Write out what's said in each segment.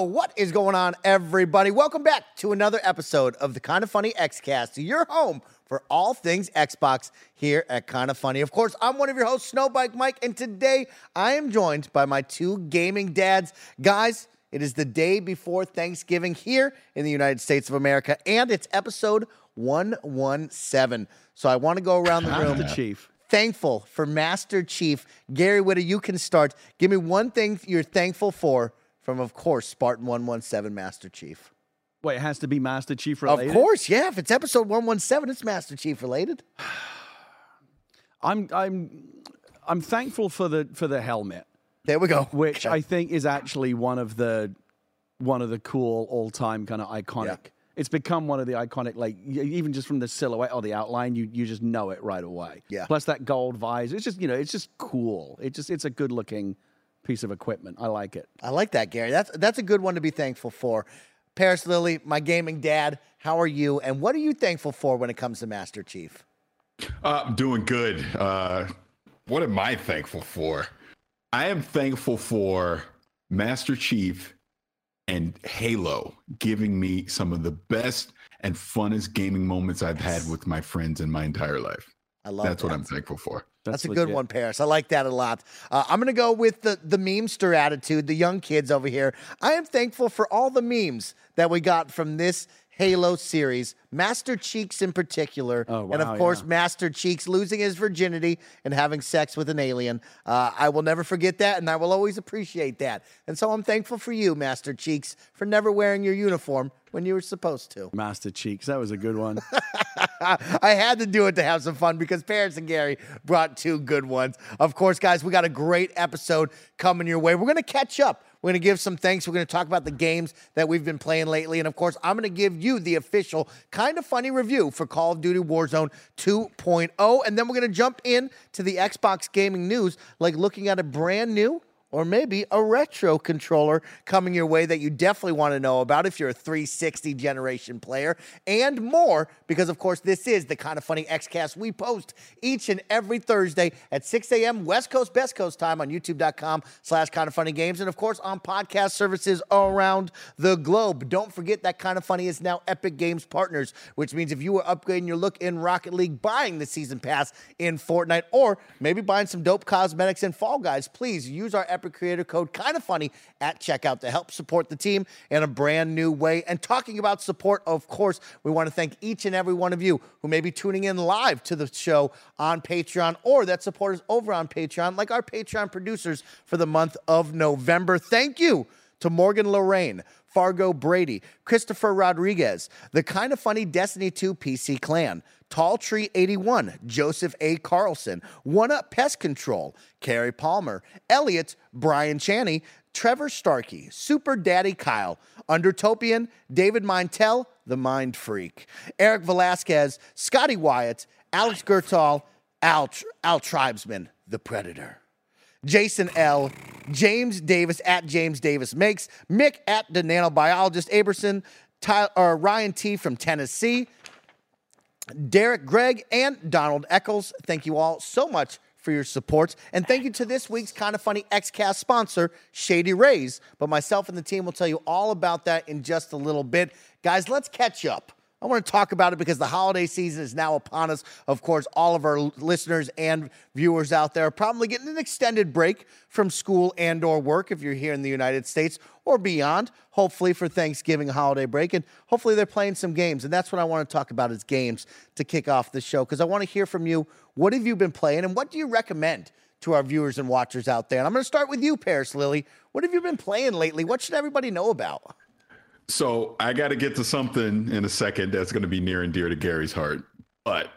Yo, what is going on, everybody? Welcome back to another episode of the Kind of Funny X-Cast, your home for all things Xbox here at Kind of Funny. Of course, I'm one of your hosts, Snowbike Mike, and today I am joined by my two gaming dads. Guys, it is the day before Thanksgiving here in the United States of America, and it's episode 117. So I want to go around the room. Master Chief. Thankful for Master Chief. Gary Whitta, you can start. Give me one thing you're thankful for from, of course, Spartan 117, Master Chief. Wait, it has to be Master Chief related? Of course, yeah. If it's episode 117, it's Master Chief related. I'm thankful for the helmet. There we go. Which I think is actually one of the cool all-time kind of iconic. Yeah. It's become one of the iconic, like, even just from the silhouette or the outline, you just know it right away. Yeah. Plus that gold visor. It's just, you know, it's just cool. It's a good-looking piece of equipment. I like it. I like that, Gary. That's a good one to be thankful for. Paris Lily, my gaming dad, how are you? And what are you thankful for when it comes to Master Chief? I'm doing good. What am I thankful for? I am thankful for Master Chief and Halo giving me some of the best and funnest gaming moments I've had with my friends in my entire life. I love That's what I'm thankful for. That's a legit. Good one, Paris. I like that a lot. I'm going to go with the memester attitude, the young kids over here. I am thankful for all the memes that we got from this Halo series, Master Cheeks in particular, and of course, yeah. Master Cheeks losing his virginity and having sex with an alien. I will never forget that, and I will always appreciate that. And so I'm thankful for you, Master Cheeks, for never wearing your uniform when you were supposed to. Master Cheeks, that was a good one. I had to do it to have some fun because Paris and Gary brought two good ones. Of course, guys, we got a great episode coming your way. We're going to catch up. We're going to give some thanks. We're going to talk about the games that we've been playing lately. And, of course, I'm going to give you the official Kind of Funny review for Call of Duty Warzone 2.0. And then we're going to jump in to the Xbox gaming news, like looking at a brand new or maybe a retro controller coming your way that you definitely want to know about if you're a 360 generation player, and more, because, of course, this is the Kind of Funny X-Cast. We post each and every Thursday at 6 a.m. West Coast, Best Coast time on youtube.com/kindoffunnygames, and, of course, on podcast services around the globe. Don't forget that Kind of Funny is now Epic Games Partners, which means if you were upgrading your look in Rocket League, buying the Season Pass in Fortnite, or maybe buying some dope cosmetics in Fall Guys, please use our Epic Creator Code Kind of Funny at checkout to help support the team in a brand new way. And talking about support, of course, we want to thank each and every one of you who may be tuning in live to the show on Patreon, or that support us over on Patreon, like our Patreon producers for the month of November. Thank you to Morgan Lorraine, Fargo Brady, Christopher Rodriguez, the Kind of Funny Destiny 2 PC Clan, Tall Tree 81, Joseph A. Carlson, One Up Pest Control, Carrie Palmer, Elliot, Brian Chaney, Trevor Starkey, Super Daddy Kyle, Undertopian, David Mintel, The Mind Freak, Eric Velasquez, Scotty Wyatt, Alex Gertal, Al Tribesman, The Predator, Jason L., James Davis at James Davis Makes, Mick at the Nanobiologist Aberson, Ryan T. from Tennessee, Derek Gregg, and Donald Eccles. Thank you all so much for your support. And thank you to this week's Kind of Funny XCast sponsor, Shady Rays. But myself and the team will tell you all about that in just a little bit. Guys, let's catch up. I want to talk about it because the holiday season is now upon us. Of course, all of our listeners and viewers out there are probably getting an extended break from school and or work if you're here in the United States or beyond, hopefully for Thanksgiving holiday break. And hopefully they're playing some games. And that's what I want to talk about is games to kick off the show, because I want to hear from you. What have you been playing and what do you recommend to our viewers and watchers out there? And I'm going to start with you, Paris Lily. What have you been playing lately? What should everybody know about? So I got to get to something in a second that's going to be near and dear to Gary's heart, but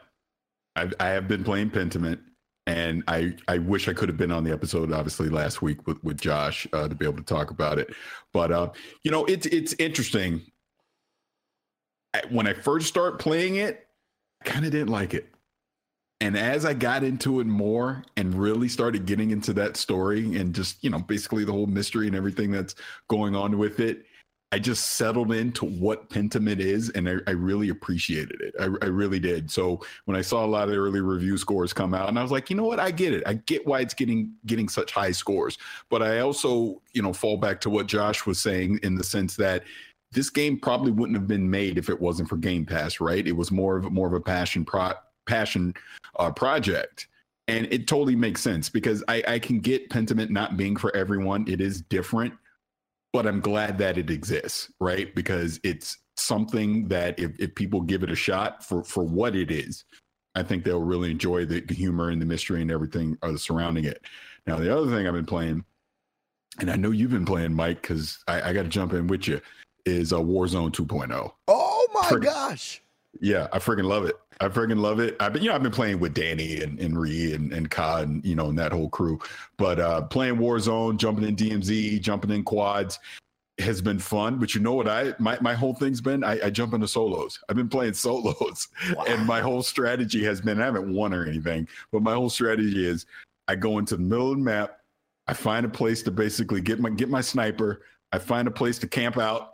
I have been playing Pentiment, and I wish I could have been on the episode, obviously, last week with Josh to be able to talk about it. But, you know, it's interesting. When I first started playing it, I kind of didn't like it. And as I got into it more and really started getting into that story and just, you know, basically the whole mystery and everything that's going on with it, I just settled into what Pentiment is, and I really appreciated it. I really did. So when I saw a lot of the early review scores come out, and I was like, you know what, I get it. I get why it's getting such high scores. But I also, you know, fall back to what Josh was saying in the sense that this game probably wouldn't have been made if it wasn't for Game Pass, right? It was more of a passion project. And it totally makes sense because I can get Pentiment not being for everyone. It is different. But I'm glad that it exists, right? Because it's something that if people give it a shot for what it is, I think they'll really enjoy the humor and the mystery and everything surrounding it. Now, the other thing I've been playing, and I know you've been playing, Mike, because I got to jump in with you, is Warzone 2.0. Oh, my gosh. Yeah, I freaking love it. I've been playing with Danny and Ree and Ka and, you know, and that whole crew. But playing Warzone, jumping in DMZ, jumping in quads has been fun. But you know what my whole thing's been? I jump into solos. I've been playing solos. Wow. And my whole strategy has been, I haven't won or anything, but my whole strategy is I go into the middle of the map, I find a place to basically get my sniper, I find a place to camp out,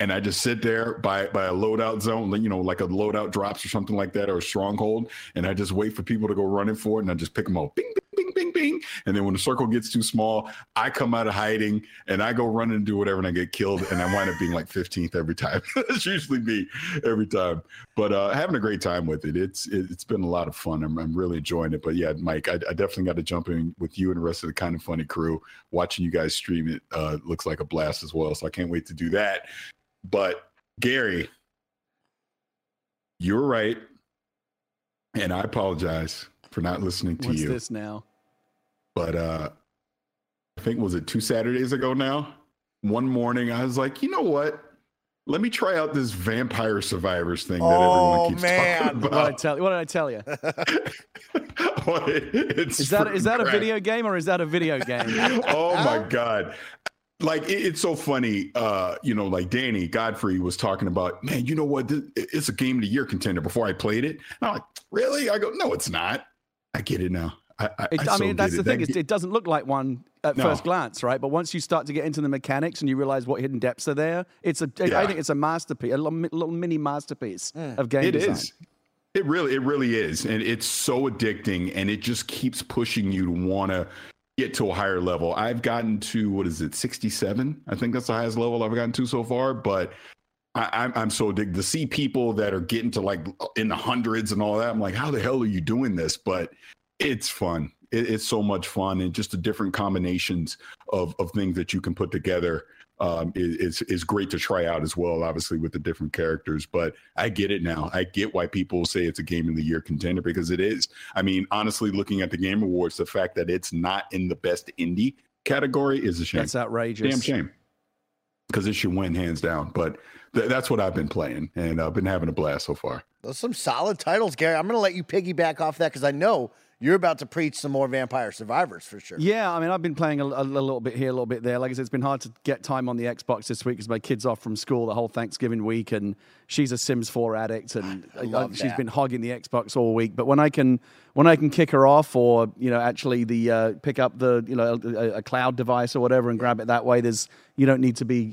and I just sit there by a loadout zone, you know, like a loadout drops or something like that, or a stronghold. And I just wait for people to go running for it. And I just pick them all, bing, bing, bing, bing, bing. And then when the circle gets too small, I come out of hiding and I go running and do whatever. And I get killed. And I wind up being like 15th every time. It's usually me every time. But having a great time with it. It's been a lot of fun. I'm really enjoying it. But yeah, Mike, I definitely got to jump in with you and the rest of the Kind of Funny crew. Watching you guys stream it looks like a blast as well. So I can't wait to do that. But Gary, you're right, and I apologize for not listening to you. What's this now? But I think, was it 2 Saturdays ago now? One morning, I was like, you know what? Let me try out this Vampire Survivors thing that everyone keeps talking about. What did I tell you? Is that a video game or is that a video game? Oh, my God. Like, it's so funny, you know, like Danny Godfrey was talking about, man, you know what? It's a Game of the Year contender before I played it. And I'm like, really? I go, no, it's not. I get it now. I mean, that's the thing. It doesn't look like one at first glance, right? But once you start to get into the mechanics and you realize what hidden depths are there, I think it's a masterpiece, a little mini masterpiece of game design. It is. It really is. And it's so addicting. And it just keeps pushing you to want to get to a higher level. I've gotten to, 67? I think that's the highest level I've gotten to so far, but I'm so addicted to see people that are getting to like in the hundreds and all that. I'm like, how the hell are you doing this? But it's fun. It's so much fun. And just the different combinations of things that you can put together is great to try out as well, obviously with the different characters. But I get it now. I get why people say it's a Game of the Year contender, because it is. I mean, honestly, looking at the Game Awards, the fact that it's not in the best indie category is a shame. That's outrageous. Damn shame. Because it should win hands down. But that's what I've been playing, and I've been having a blast so far. Those some solid titles, Gary. I'm going to let you piggyback off that because I know you're about to preach some more Vampire Survivors for sure. Yeah, I mean, I've been playing a little bit here, a little bit there. Like I said, it's been hard to get time on the Xbox this week because my kid's off from school the whole Thanksgiving week, and she's a Sims 4 addict, and she's been hogging the Xbox all week. But when I can kick her off, or you know, actually pick up the a cloud device or whatever and grab it that way, you don't need to be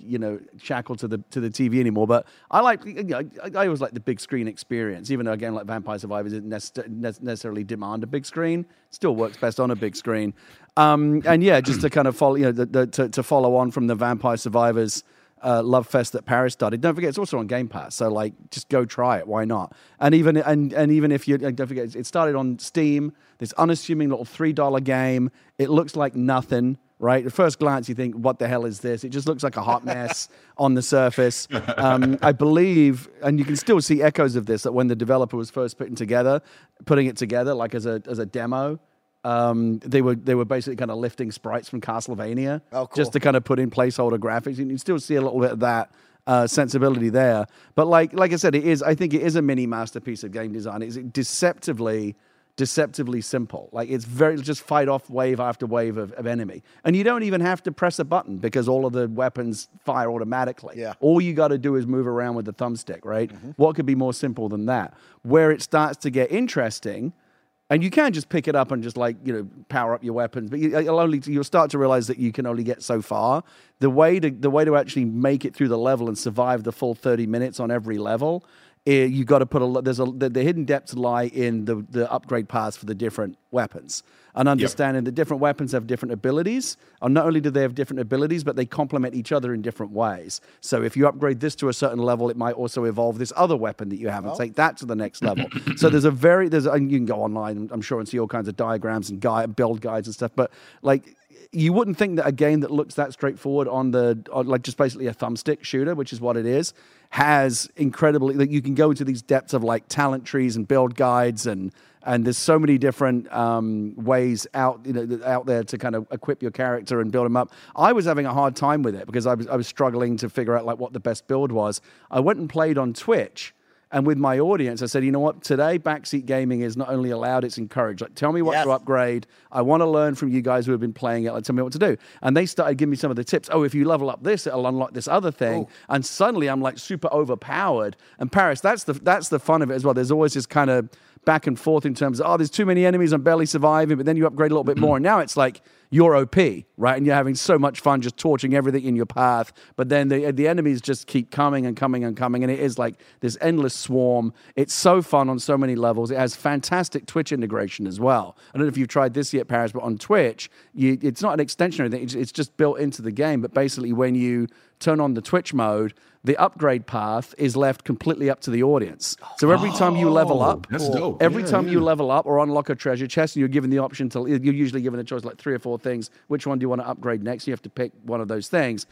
shackled to the TV anymore. But I like I always like the big screen experience, even though a game like Vampire Survivors didn't necessarily demand a big screen. Still works best on a big screen, and yeah, just to kind of follow, to follow on from the Vampire Survivors love fest that Paris started. Don't forget, it's also on Game Pass, so like, just go try it. Why not? And even if you don't forget, it started on Steam. This unassuming little $3 game. It looks like nothing. Right, at first glance, you think, "What the hell is this?" It just looks like a hot mess on the surface. I believe, and you can still see echoes of this, that when the developer was first putting it together, like as a demo, they were basically kind of lifting sprites from Castlevania just to kind of put in placeholder graphics. You can still see a little bit of that sensibility there. But like I said, I think it is a mini masterpiece of game design. It's deceptively simple. Like, it's very just fight off wave after wave of enemy, and you don't even have to press a button because all of the weapons fire automatically. Yeah. All you got to do is move around with the thumbstick, right? Mm-hmm. What could be more simple than that? Where it starts to get interesting And you can just pick it up and just like, you know, power up your weapons. But you'll start to realize that you can only get so far. The way to actually make it through the level and survive the full 30 minutes on every level, you got to put the hidden depths lie in the upgrade paths for the different weapons. And understanding the different weapons have different abilities. And not only do they have different abilities, but they complement each other in different ways. So if you upgrade this to a certain level, it might also evolve this other weapon that you have and take that to the next level. So and you can go online, I'm sure, and see all kinds of diagrams and build guides and stuff. But like, you wouldn't think that a game that looks that straightforward on like just basically a thumbstick shooter, which is what it is, has incredibly, like, you can go to these depths of like talent trees and build guides and there's so many different ways out there to kind of equip your character and build him up. I was having a hard time with it because I was struggling to figure out like what the best build was. I went and played on Twitch. And with my audience, I said, you know what? Today, backseat gaming is not only allowed, it's encouraged. Like, tell me what to upgrade. I want to learn from you guys who have been playing it. Like, tell me what to do. And they started giving me some of the tips. Oh, if you level up this, it'll unlock this other thing. Ooh. And suddenly, I'm like super overpowered. And Paris, that's the fun of it as well. There's always this kind of back and forth in terms of, oh, there's too many enemies, I'm barely surviving. But then you upgrade a little bit more. And now it's like, you're OP, right? And you're having so much fun just torching everything in your path. But then the enemies just keep coming and coming and coming. And it is like this endless swarm. It's so fun on so many levels. It has fantastic Twitch integration as well. I don't know if you've tried this yet, Paris, but on Twitch, it's not an extension or anything. It's just built into the game. But basically when you turn on the Twitch mode, the upgrade path is left completely up to the audience. So every time you level up, you level up or unlock a treasure chest, and you're given the option to, you're usually given a choice like 3 or 4 things. Which one do you want to upgrade next? You have to pick one of those things.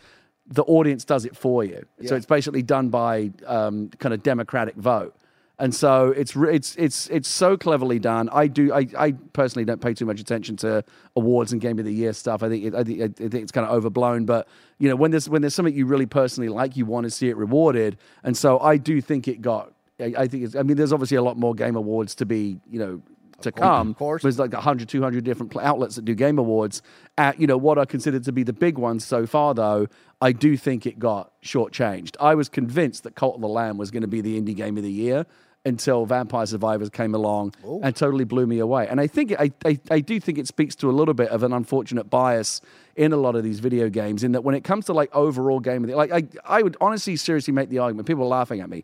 The audience does it for you. Yeah. So it's basically done by kind of democratic vote. And so it's so cleverly done. I personally don't pay too much attention to awards and Game of the Year stuff. I think it's kind of overblown. But you know, when there's something you really personally like, you want to see it rewarded. And so I do think it got. I mean, there's obviously a lot more Game Awards to be, you know, to come. Of course. There's like 100, 200 different outlets that do Game Awards. At, you know, what are considered to be the big ones so far, though, I do think it got shortchanged. I was convinced that Cult of the Lamb was going to be the Indie Game of the Year until Vampire Survivors came along and totally blew me away. And I think I do think it speaks to a little bit of an unfortunate bias in a lot of these video games, in that when it comes to like overall game of the, like I would honestly seriously make the argument, people are laughing at me,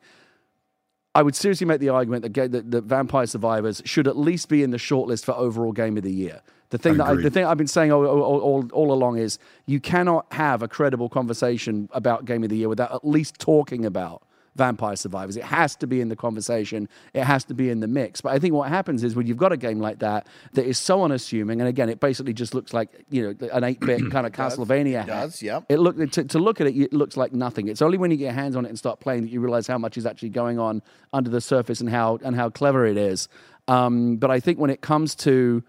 I would seriously make the argument that Vampire Survivors should at least be in the shortlist for overall Game of the Year. The thing I've been saying all along is you cannot have a credible conversation about Game of the Year without at least talking about Vampire Survivors. It has to be in the conversation. It has to be in the mix. But I think what happens is when you've got a game like that that is so unassuming, and again, it basically just looks like, you know, an 8-bit kind of Castlevania. It does, yeah. It look at it, it looks like nothing. It's only when you get your hands on it and start playing that you realize how much is actually going on under the surface and how clever it is. But I think when it comes to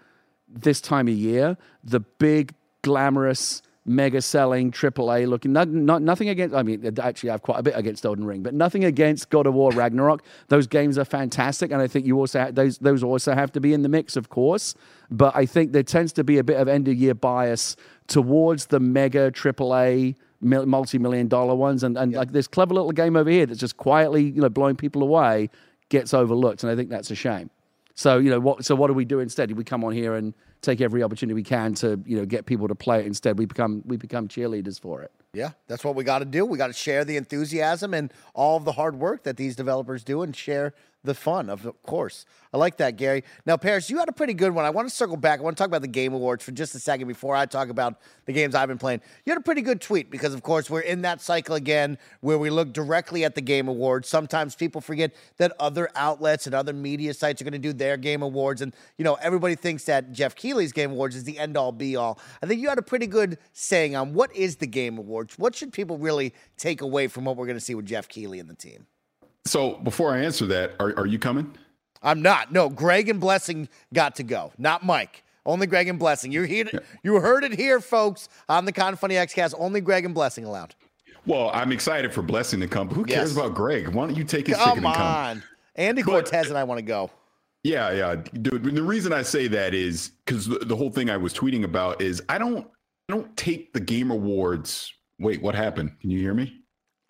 this time of year, the big glamorous mega selling, AAA looking, nothing against, I mean, actually I have quite a bit against Elden Ring, but nothing against God of War Ragnarok. Those games are fantastic, and I think you also those also have to be in the mix, of course. But I think there tends to be a bit of end-of-year bias towards the mega AAA multi-million-dollar ones, and like this clever little game over here that's just quietly, you know, blowing people away gets overlooked, and I think that's a shame. So, you know, what do we do instead? We come on here and take every opportunity we can to, you know, get people to play it. Instead, we become cheerleaders for it. Yeah, that's what we got to do. We got to share the enthusiasm and all of the hard work that these developers do and share the fun, of course. I like that, Gary. Now, Paris, you had a pretty good one. I want to circle back. I want to talk about the Game Awards for just a second before I talk about the games I've been playing. You had a pretty good tweet because, of course, we're in that cycle again where we look directly at the Game Awards. Sometimes people forget that other outlets and other media sites are going to do their Game Awards. And, you know, everybody thinks that Jeff Keighley's Game Awards is the end-all, be-all. I think you had a pretty good saying on what is the Game Awards. What should people really take away from what we're going to see with Jeff Keighley and the team? So before I answer that, are you coming? I'm not. No, Greg and Blessing got to go. Not Mike. Only Greg and Blessing. You're here. Yeah. You heard it here, folks, on the Kind of Funny X-Cast. Only Greg and Blessing allowed. Well, I'm excited for Blessing to come. But who cares about Greg? Why don't you take his ticket and come? Come on. Andy Cortez and I want to go. Yeah, yeah. Dude, the reason I say that is because the whole thing I was tweeting about is I don't take the Game Awards. Wait, what happened? Can you hear me?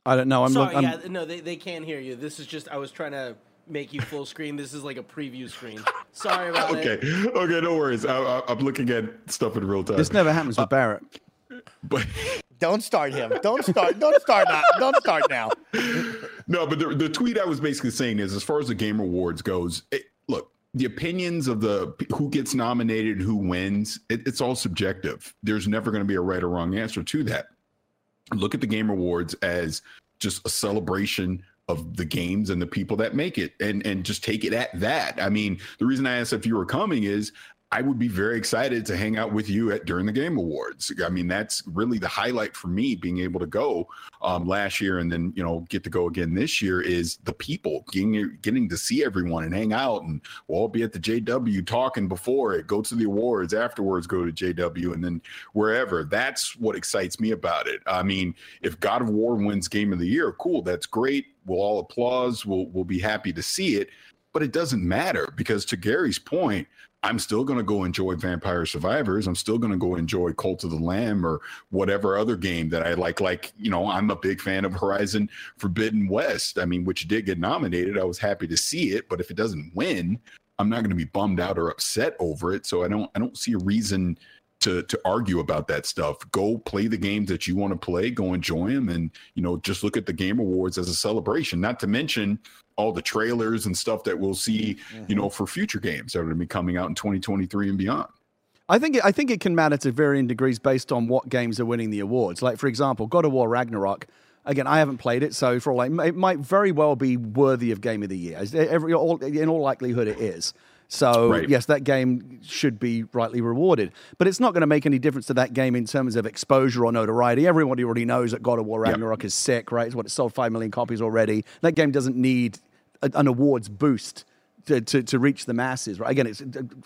I don't know. I'm sorry. No, they can't hear you. This is just I was trying to make you full screen. This is like a preview screen. Sorry about it. Okay, no worries. I'm looking at stuff in real time. This never happens with Barrett. But don't start him. Don't start now. No, but the tweet I was basically saying is, as far as the Game Awards goes, look, the opinions of who gets nominated, who wins, it's all subjective. There's never going to be a right or wrong answer to that. Look at the Game Awards as just a celebration of the games and the people that make it, and just take it at that. I mean, the reason I asked if you were coming is I would be very excited to hang out with you during the Game Awards. I mean, that's really the highlight for me, being able to go last year, and then, you know, get to go again this year, is the people getting to see everyone and hang out, and we'll all be at the JW talking before it, go to the awards afterwards, go to JW, and then wherever. That's what excites me about it. I mean, if God of War wins Game of the Year, cool, that's great. We'll all applaud. We'll be happy to see it, but it doesn't matter, because to Gary's point, I'm still going to go enjoy Vampire Survivors. I'm still going to go enjoy Cult of the Lamb, or whatever other game that I like. Like, you know, I'm a big fan of Horizon Forbidden West. I mean, which did get nominated. I was happy to see it, but if it doesn't win, I'm not going to be bummed out or upset over it. So I don't see a reason to argue about that stuff. Go play the games that you want to play. Go enjoy them, and, you know, just look at the Game Awards as a celebration. Not to mention all the trailers and stuff that we'll see, you know, for future games that are going to be coming out in 2023 and beyond. I think it can matter to varying degrees based on what games are winning the awards. Like, for example, God of War Ragnarok. Again, I haven't played it, so for all it might very well be worthy of Game of the Year. In all likelihood, it is. So, Yes, that game should be rightly rewarded. But it's not going to make any difference to that game in terms of exposure or notoriety. Everybody already knows that God of War Ragnarok is sick, right? It's what, it sold 5 million copies already. That game doesn't need an awards boost to reach the masses, right? Again, it's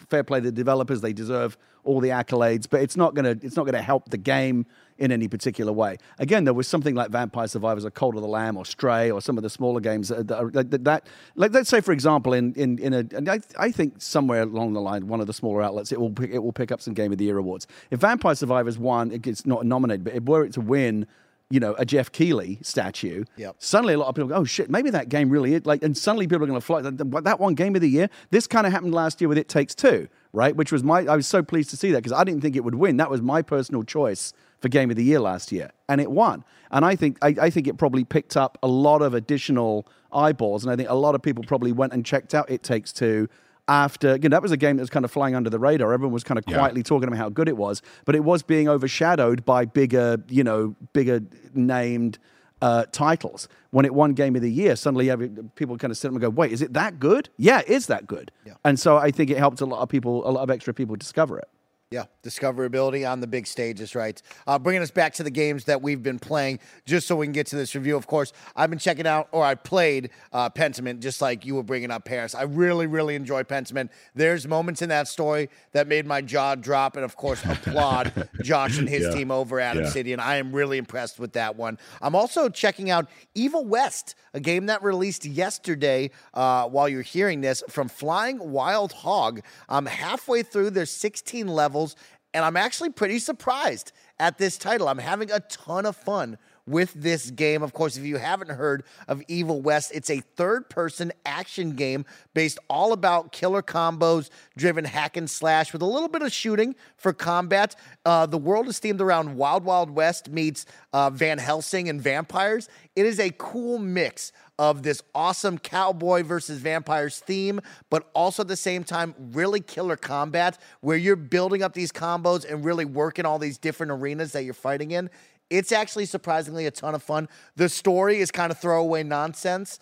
fair play to the developers; they deserve all the accolades, but it's not gonna help the game in any particular way. Again, there was something like Vampire Survivors, or Cult of the Lamb, or Stray, or some of the smaller games that like, let's say, for example, I think somewhere along the line, one of the smaller outlets, it will pick up some Game of the Year awards. If Vampire Survivors won, it's not nominated, but were it to win, you know, a Jeff Keighley statue, suddenly a lot of people go, oh shit, maybe that game really is, like, and suddenly people are going to flock. That one Game of the Year, this kind of happened last year with It Takes Two, right? Which was I was so pleased to see that, because I didn't think it would win. That was my personal choice for Game of the Year last year, and it won. And I think it probably picked up a lot of additional eyeballs, and I think a lot of people probably went and checked out It Takes Two after, again, that was a game that was kind of flying under the radar. Everyone was kind of quietly talking about how good it was, but it was being overshadowed by bigger named titles. When it won Game of the Year, suddenly people kind of sit up and go, wait, is it that good? Yeah, it is that good. Yeah. And so I think it helped a lot of extra people discover it. Yeah, discoverability on the big stage is right. Bringing us back to the games that we've been playing, just so we can get to this review. Of course, I've been checking out, or I played Pentiment, just like you were bringing up, Paris. I really, really enjoy Pentiment. There's moments in that story that made my jaw drop, and of course, applaud Josh and his team over at Obsidian. I am really impressed with that one. I'm also checking out Evil West, a game that released yesterday, while you're hearing this, from Flying Wild Hog. I'm halfway through. There's 16 levels. And I'm actually pretty surprised at this title. I'm having a ton of fun with this game. Of course, if you haven't heard of Evil West, it's a third-person action game based all about killer combos-driven hack and slash with a little bit of shooting for combat. The world is themed around Wild Wild West meets Van Helsing and vampires. It is a cool mix of this awesome cowboy versus vampires theme, but also at the same time, really killer combat where you're building up these combos and really working all these different arenas that you're fighting in. It's actually surprisingly a ton of fun. The story is kind of throwaway nonsense.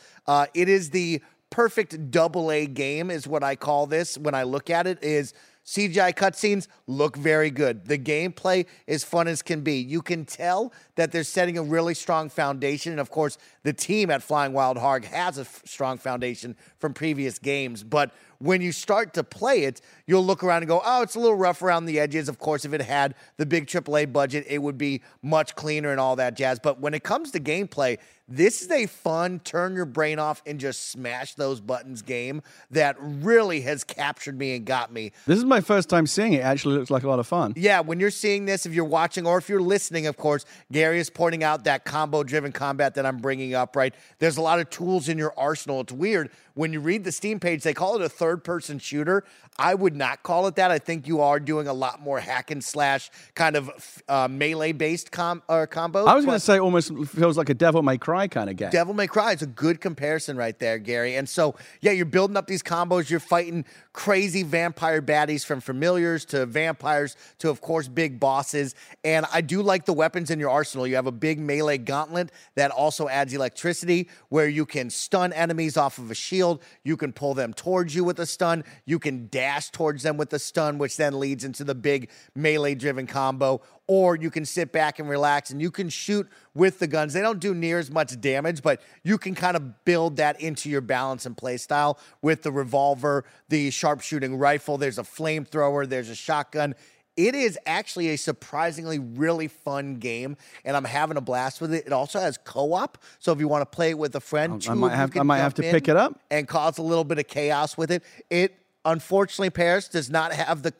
It is the perfect double-A game is what I call this when I look at it, is CGI cutscenes look very good. The gameplay is fun as can be. You can tell that they're setting a really strong foundation. And, of course, the team at Flying Wild Hog has a strong foundation from previous games. But when you start to play it, you'll look around and go, oh, it's a little rough around the edges. Of course, if it had the big AAA budget, it would be much cleaner and all that jazz. But when it comes to gameplay, this is a fun, turn your brain off and just smash those buttons game that really has captured me and got me. This is my first time seeing it. Actually looks like a lot of fun. Yeah, when you're seeing this, if you're watching or if you're listening, of course, Gary is pointing out that combo-driven combat that I'm bringing up, right? There's a lot of tools in your arsenal. It's weird. When you read the Steam page, they call it a third-person shooter. I would not call it that. I think you are doing a lot more hack and slash kind of melee-based combos. I was going to say almost feels like a Devil May Cry kind of game. Devil May Cry is a good comparison right there, Gary. And so, yeah, you're building up these combos. You're fighting crazy vampire baddies from familiars to vampires to, of course, big bosses. And I do like the weapons in your arsenal. You have a big melee gauntlet that also adds electricity where you can stun enemies off of a shield. You can pull them towards you with a stun. You can dash towards them with a stun, which then leads into the big melee-driven combo. Or you can sit back and relax, and you can shoot with the guns. They don't do near as much damage, but you can kind of build that into your balance and play style with the revolver, the sharpshooting rifle. There's a flamethrower. There's a shotgun. It is actually a surprisingly really fun game, and I'm having a blast with it. It also has co-op, so if you want to play it with a friend, I might have to pick it up and cause a little bit of chaos with it. It unfortunately, Paris does not have the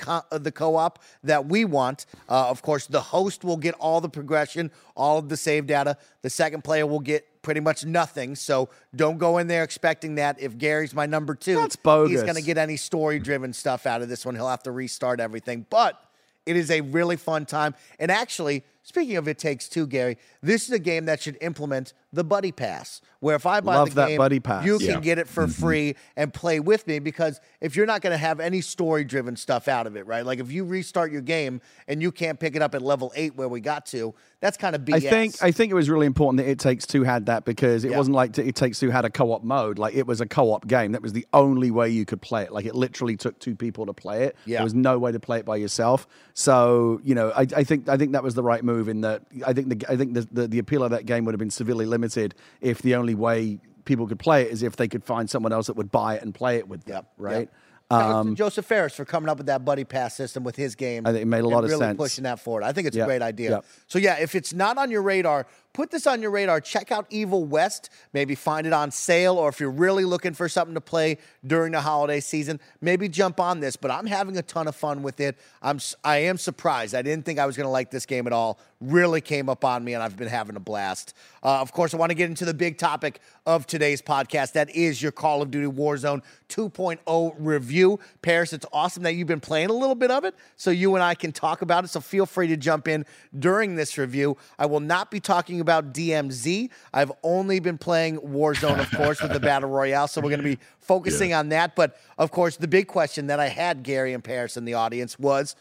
co-op that we want. Of course, the host will get all the progression, all of the save data. The second player will get pretty much nothing, so don't go in there expecting that. If Gary's my number two, that's bogus. He's going to get any story-driven stuff out of this one. He'll have to restart everything, but it is a really fun time. And actually, speaking of It Takes Two, Gary, this is a game that should implement the Buddy Pass, where if I buy the game, Buddy Pass, you can get it for free and play with me, because if you're not going to have any story-driven stuff out of it, right? Like if you restart your game and you can't pick it up at level 8 where we got to, that's kind of BS. I think it was really important that It Takes Two had that, because it wasn't like It Takes Two had a co-op mode. Like it was a co-op game. That was the only way you could play it. Like it literally took two people to play it. Yeah. There was no way to play it by yourself. So, you know, I think that was the right move. In that, I think the appeal of that game would have been severely limited if the only way people could play it is if they could find someone else that would buy it and play it with them, right? Yep. Joseph Ferris for coming up with that Buddy Pass system with his game. I think it made a lot of really sense. Really pushing that forward. I think it's a great idea. Yep. So yeah, if it's not on your radar, put this on your radar. Check out Evil West. Maybe find it on sale, or if you're really looking for something to play during the holiday season, maybe jump on this. But I'm having a ton of fun with it. I am surprised. I didn't think I was going to like this game at all. Really came up on me, and I've been having a blast. Of course, I want to get into the big topic of today's podcast. That is your Call of Duty Warzone 2.0 review. Paris, it's awesome that you've been playing a little bit of it, so you and I can talk about it. So feel free to jump in during this review. I will not be talking about DMZ. I've only been playing Warzone, of course, with the Battle Royale, so we're going to be focusing on that. But, of course, the big question that I had, Gary and Paris, in the audience was,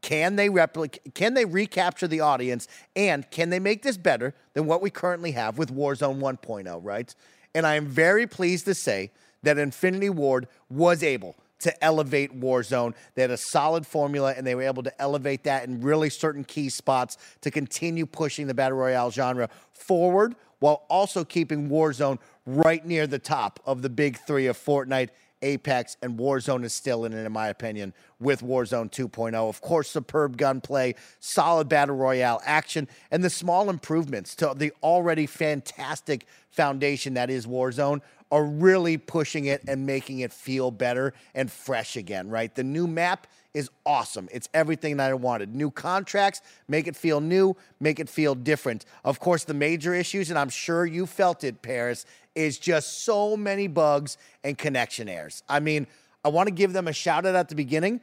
can they recapture the audience, and can they make this better than what we currently have with Warzone 1.0, right? And I am very pleased to say that Infinity Ward was able to elevate Warzone. They had a solid formula, and they were able to elevate that in really certain key spots to continue pushing the Battle Royale genre forward while also keeping Warzone right near the top of the big three of Fortnite, Apex, and Warzone is still in it, in my opinion, with Warzone 2.0. Of course, superb gunplay, solid Battle Royale action, and the small improvements to the already fantastic foundation that is Warzone are really pushing it and making it feel better and fresh again, right? The new map is awesome. It's everything that I wanted. New contracts, make it feel new, make it feel different. Of course, the major issues, and I'm sure you felt it, Paris, is just so many bugs and connection errors. I mean, I want to give them a shout out at the beginning.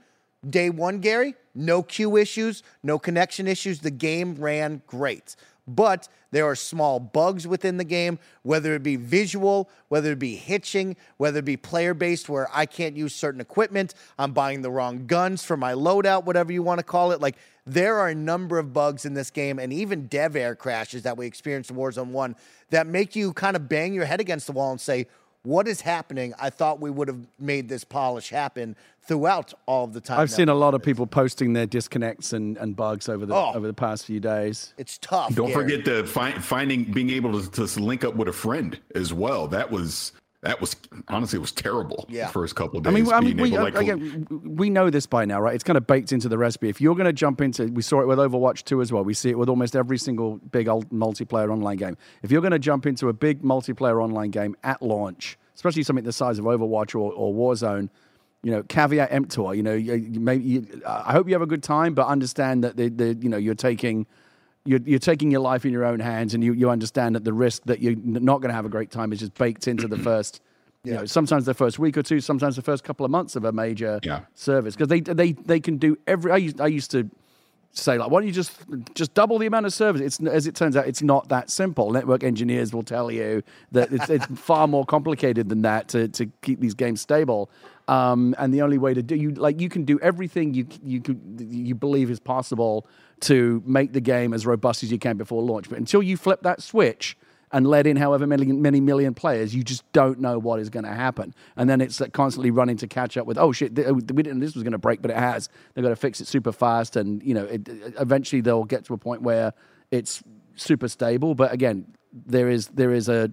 Day one, Gary, no queue issues, no connection issues. The game ran great. But there are small bugs within the game, whether it be visual, whether it be hitching, whether it be player-based where I can't use certain equipment, I'm buying the wrong guns for my loadout, whatever you want to call it. Like, there are a number of bugs in this game, and even dev air crashes that we experienced in Warzone 1 that make you kind of bang your head against the wall and say, what is happening? I thought we would have made this polish happen throughout all of the time. I've seen a lot of people posting their disconnects and bugs over the past few days. It's tough. Don't forget the finding being able to link up with a friend as well. That was That was honestly, it was terrible. Yeah. The first couple of days. I mean, we know this by now, right? It's kind of baked into the recipe. If you're going to jump into, we saw it with Overwatch 2 as well. We see it with almost every single big old multiplayer online game. If you're going to jump into a big multiplayer online game at launch, especially something the size of Overwatch or Warzone, you know, caveat emptor. You know, I hope you have a good time, but understand that you're taking your life in your own hands, and you understand that the risk that you're not going to have a great time is just baked into the first, you know, sometimes the first week or two, sometimes the first couple of months of a major service, because they can do every. I used to say, like, why don't you just double the amount of service? It's, as it turns out, it's not that simple. Network engineers will tell you that it's far more complicated than that to keep these games stable. And the only way to do you can do everything you believe is possible to make the game as robust as you can before launch, but until you flip that switch and let in however many million players, you just don't know what is going to happen. And then it's constantly running to catch up with, oh shit, we didn't, this was going to break, but it has. They've got to fix it super fast, and you know, eventually they'll get to a point where it's super stable. But again, there is a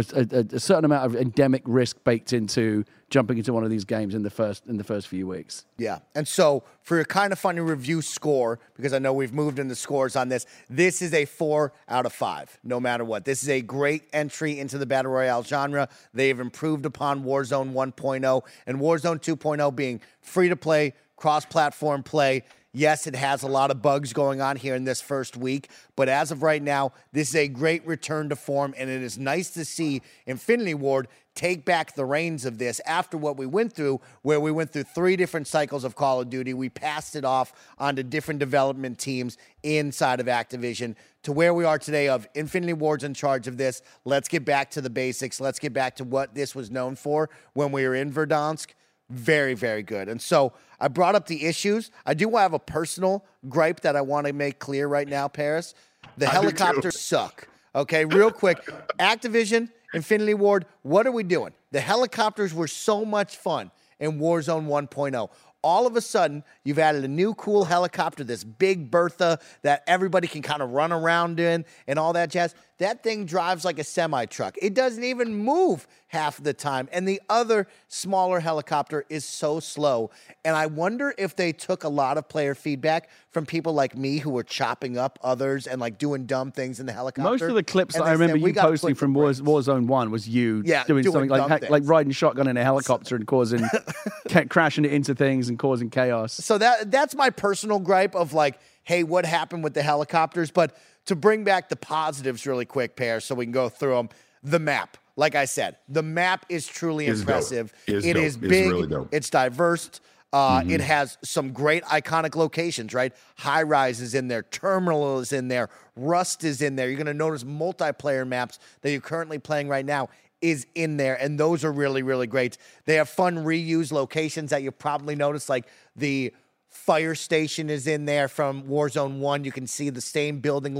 certain amount of endemic risk baked into jumping into one of these games in the first few weeks. Yeah, and so for your Kind of Funny review score, because I know we've moved in the scores on this, this is a 4 out of 5, no matter what. This is a great entry into the Battle Royale genre. They've improved upon Warzone 1.0 and Warzone 2.0 being free-to-play, cross-platform play. Yes, it has a lot of bugs going on here in this first week, but as of right now, this is a great return to form, and it is nice to see Infinity Ward take back the reins of this after what we went through, where we went through 3 different cycles of Call of Duty. We passed it off onto different development teams inside of Activision to where we are today of Infinity Ward's in charge of this. Let's get back to the basics. Let's get back to what this was known for when we were in Verdansk. Very, very good. And so I brought up the issues. I do have a personal gripe that I want to make clear right now, Paris. The helicopters suck. Okay, real quick. Activision, Infinity Ward, what are we doing? The helicopters were so much fun in Warzone 1.0. All of a sudden, you've added a new cool helicopter, this big Bertha that everybody can kind of run around in and all that jazz. That thing drives like a semi-truck. It doesn't even move half the time. And the other smaller helicopter is so slow. And I wonder if they took a lot of player feedback from people like me who were chopping up others and like doing dumb things in the helicopter. Most of the clips that I remember you posting from Warzone 1 was you doing something like riding shotgun in a helicopter and causing, crashing it into things and causing chaos. So that's my personal gripe of like, hey, what happened with the helicopters? But to bring back the positives really quick, Pear, so we can go through them, the map. Like I said, the map is truly impressive. It is big. It's really dope. It's diverse. It has some great iconic locations, right? High-rise is in there. Terminal is in there. Rust is in there. You're going to notice multiplayer maps that you're currently playing right now is in there, and those are really, really great. They have fun reuse locations that you probably noticed, like the fire station is in there from Warzone 1. You can see the same building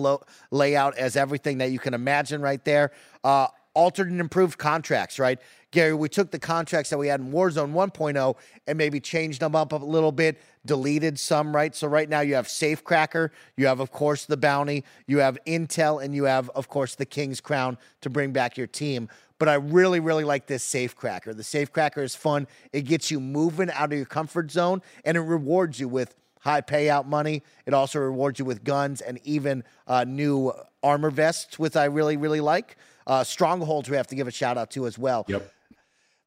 layout as everything that you can imagine right there. Altered and improved contracts, right? Gary, we took the contracts that we had in Warzone 1.0 and maybe changed them up a little bit, deleted some, right? So right now you have Safecracker, you have, of course, the Bounty, you have Intel, and you have, of course, the King's Crown to bring back your team. But I really, really like this Safecracker. The Safecracker is fun. It gets you moving out of your comfort zone, and it rewards you with high payout money. It also rewards you with guns and even new armor vests, which I really, really like. Strongholds we have to give a shout-out to as well. Yep.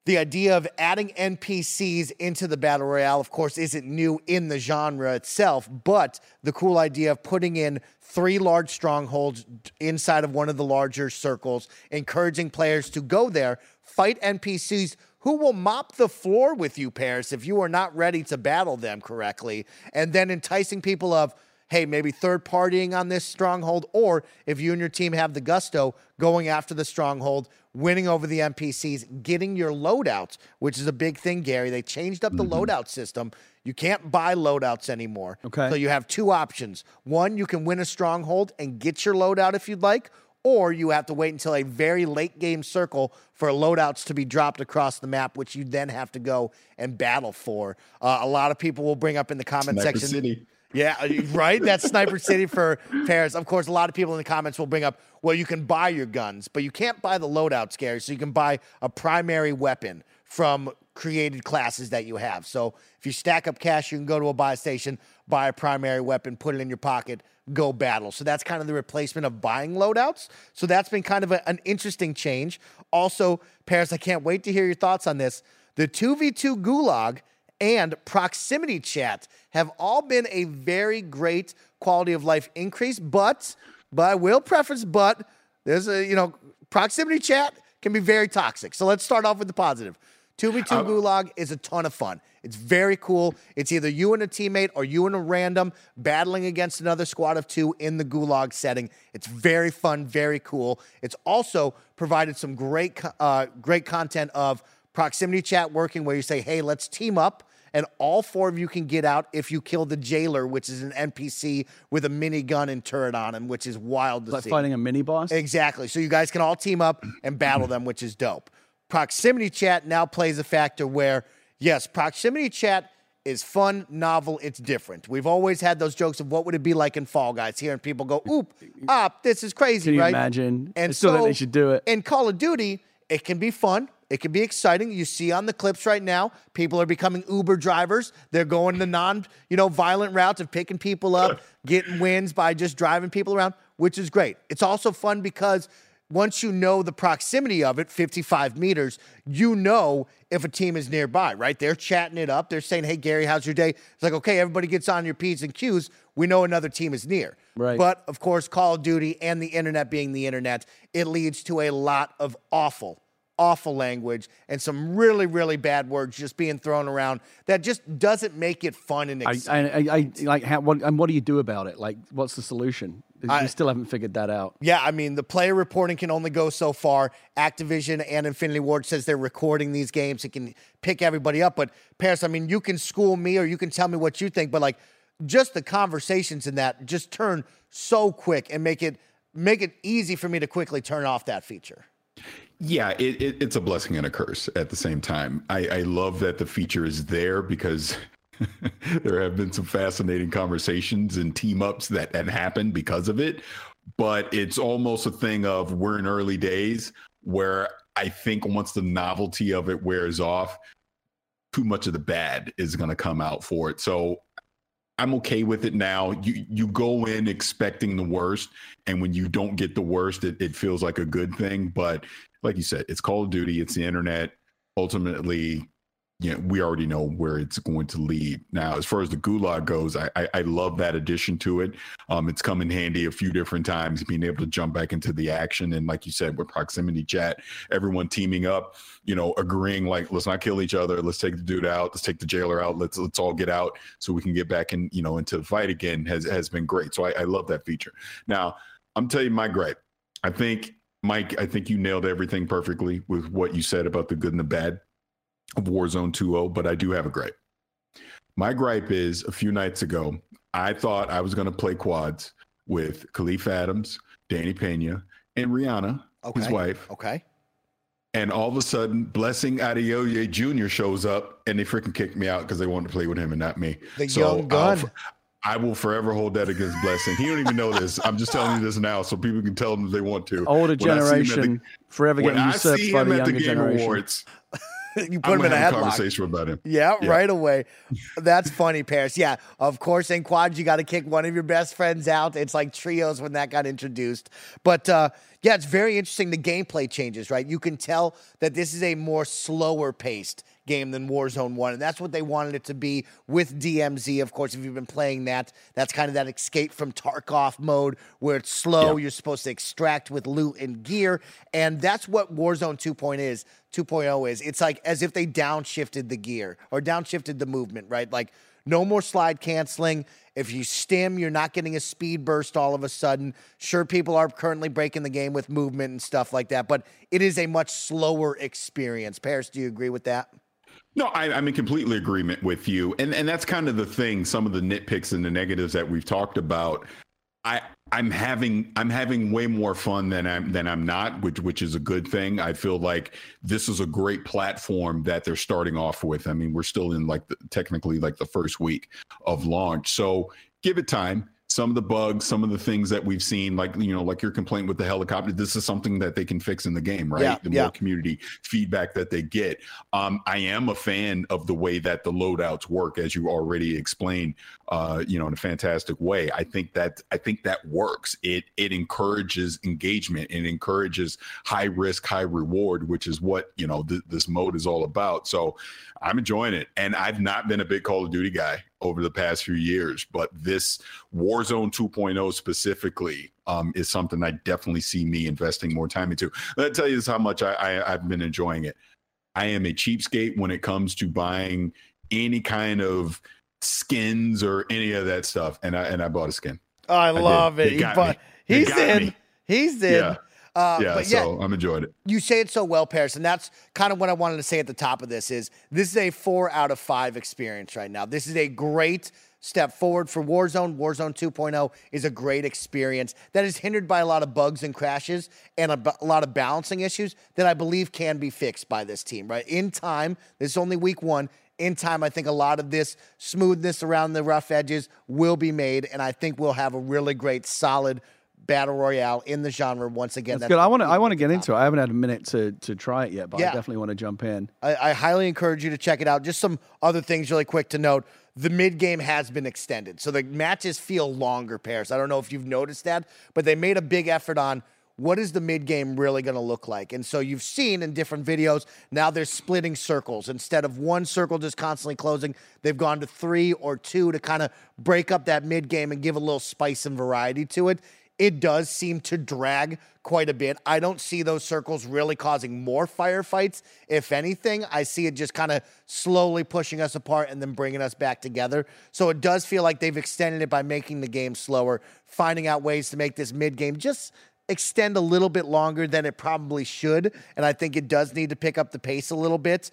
The idea of adding NPCs into the Battle Royale, of course, isn't new in the genre itself, but the cool idea of putting in 3 large strongholds inside of one of the larger circles, encouraging players to go there, fight NPCs who will mop the floor with you, Paris, if you are not ready to battle them correctly, and then enticing people of, hey, maybe third-partying on this stronghold, or if you and your team have the gusto, going after the stronghold, winning over the NPCs, getting your loadouts, which is a big thing, Gary. They changed up the loadout system. You can't buy loadouts anymore. Okay. So you have 2 options. 1, you can win a stronghold and get your loadout if you'd like, or you have to wait until a very late game circle for loadouts to be dropped across the map, which you then have to go and battle for. A lot of people will bring up in the comment section. Sniper City. Yeah, right? That's Sniper City for Paris. Of course, a lot of people in the comments will bring up, well, you can buy your guns, but you can't buy the loadouts, Gary, so you can buy a primary weapon from created classes that you have. So if you stack up cash, you can go to a buy station, buy a primary weapon, put it in your pocket, go battle. So that's kind of the replacement of buying loadouts. So that's been kind of an interesting change. Also, Paris, I can't wait to hear your thoughts on this. The 2v2 Gulag and proximity chat have all been a very great quality of life increase, but I will preference, but there's a, you know, proximity chat can be very toxic. So let's start off with the positive. 2v2 Gulag is a ton of fun. It's very cool. It's either you and a teammate or you and a random battling against another squad of two in the Gulag setting. It's very fun, very cool. It's also provided some great content of proximity chat working where you say, hey, let's team up, and all four of you can get out if you kill the jailer, which is an NPC with a minigun and turret on him, which is wild to see. Like fighting a mini boss? Exactly. So you guys can all team up and battle them, which is dope. Proximity chat now plays a factor where, yes, proximity chat is fun, novel, it's different. We've always had those jokes of what would it be like in Fall Guys, hearing people go, oop, op, this is crazy, right? Can you imagine? And so that they should do it. In Call of Duty, it can be fun. It can be exciting. You see on the clips right now, people are becoming Uber drivers. They're going the non-violent routes of picking people up, getting wins by just driving people around, which is great. It's also fun because once you know the proximity of it, 55 meters, you know if a team is nearby, right? They're chatting it up. They're saying, hey, Gary, how's your day? It's like, okay, everybody gets on your P's and Q's. We know another team is near. Right. But, of course, Call of Duty and the internet being the internet, it leads to a lot of awful language and some really, really bad words just being thrown around that just doesn't make it fun and exciting. What do you do about it? Like, what's the solution? You still haven't figured that out. Yeah, I mean, the player reporting can only go so far. Activision and Infinity Ward says they're recording these games. It can pick everybody up. But, Paris, I mean, you can school me or you can tell me what you think, but, like, just the conversations in that just turn so quick and make it easy for me to quickly turn off that feature. Yeah, it's a blessing and a curse at the same time. I love that the feature is there because there have been some fascinating conversations and team ups that have happened because of it. But it's almost a thing of we're in early days where I think once the novelty of it wears off, too much of the bad is going to come out for it. So I'm okay with it now. You go in expecting the worst, and when you don't get the worst, it feels like a good thing. But like you said, it's Call of Duty, it's the internet. Ultimately, you know, we already know where it's going to lead. Now, as far as the Gulag goes, I love that addition to it. It's come in handy a few different times, being able to jump back into the action. And like you said, with proximity chat, everyone teaming up, you know, agreeing like, let's not kill each other. Let's take the dude out. Let's take the jailer out. Let's all get out so we can get back in, you know, into the fight again has been great. So I love that feature. Now, I'm telling you my gripe. I think, Mike, you nailed everything perfectly with what you said about the good and the bad of Warzone 2.0, but I do have a gripe. My gripe is a few nights ago, I thought I was going to play quads with Khalif Adams, Danny Pena, and Rihanna, his wife. Okay. And all of a sudden, Blessing Adeoye Jr. shows up, and they freaking kicked me out because they wanted to play with him and not me. Young gun. I will forever hold that against Blessing. He don't even know this. I'm just telling you this now so people can tell him if they want to. Older generation forever getting usurped by the younger generation. When I see him at the Game Awards, you put him in a headlock. Conversation about him. Yeah, right away. That's funny, Paris. Yeah, of course, in quads, you got to kick one of your best friends out. It's like trios when that got introduced. But, yeah, it's very interesting, the gameplay changes, right? You can tell that this is a more slower-paced game than Warzone 1, and that's what they wanted it to be with DMZ. Of course, if you've been playing that, that's kind of that escape from Tarkov mode where it's slow. Yeah. You're supposed to extract with loot and gear, and that's what Warzone 2.0 is. It's like as if they downshifted the gear or downshifted the movement, right? Like, no more slide canceling. If you stim, you're not getting a speed burst all of a sudden. Sure, people are currently breaking the game with movement and stuff like that, but it is a much slower experience. Paris, do you agree with that? No, I'm in completely agreement with you. And that's kind of the thing, some of the nitpicks and the negatives that we've talked about. I'm having way more fun than I'm not, which is a good thing. I feel like this is a great platform that they're starting off with. I mean, we're still in like the first week of launch. So give it time. Some of the bugs, some of the things that we've seen, like, you know, like your complaint with the helicopter, this is something that they can fix in the game, right? Yeah, the more community feedback that they get. I am a fan of the way that the loadouts work, as you already explained, you know, in a fantastic way. I think that works. It encourages engagement and encourages high risk, high reward, which is what, you know, this mode is all about. So I'm enjoying it. And I've not been a big Call of Duty guy over the past few years, but this Warzone 2.0 specifically is something I definitely see me investing more time into. Let me tell you this, how much I've been enjoying it. I am a cheapskate when it comes to buying any kind of skins or any of that stuff, and I bought a skin. Oh, I love it. He's in. Yeah. So I'm enjoying it. You say it so well, Paris, and that's kind of what I wanted to say at the top of this is a 4 out of 5 experience right now. This is a great step forward for Warzone. Warzone 2.0 is a great experience that is hindered by a lot of bugs and crashes and a lot of balancing issues that I believe can be fixed by this team, right? In time, this is only week one. In time, I think a lot of this smoothness around the rough edges will be made, and I think we'll have a really great, solid battle royale in the genre once again. That's good. I want to get into it. I haven't had a minute to try it yet, but I definitely want to jump in. I highly encourage you to check it out. Just some other things really quick to note. The mid-game has been extended, so the matches feel longer, Paris. I don't know if you've noticed that, but they made a big effort on what is the mid-game really going to look like. And so you've seen in different videos, now they're splitting circles. Instead of one circle just constantly closing, they've gone to 3 or 2 to kind of break up that mid-game and give a little spice and variety to it. It does seem to drag quite a bit. I don't see those circles really causing more firefights. If anything, I see it just kind of slowly pushing us apart and then bringing us back together. So it does feel like they've extended it by making the game slower, finding out ways to make this mid-game just extend a little bit longer than it probably should, and I think it does need to pick up the pace a little bit.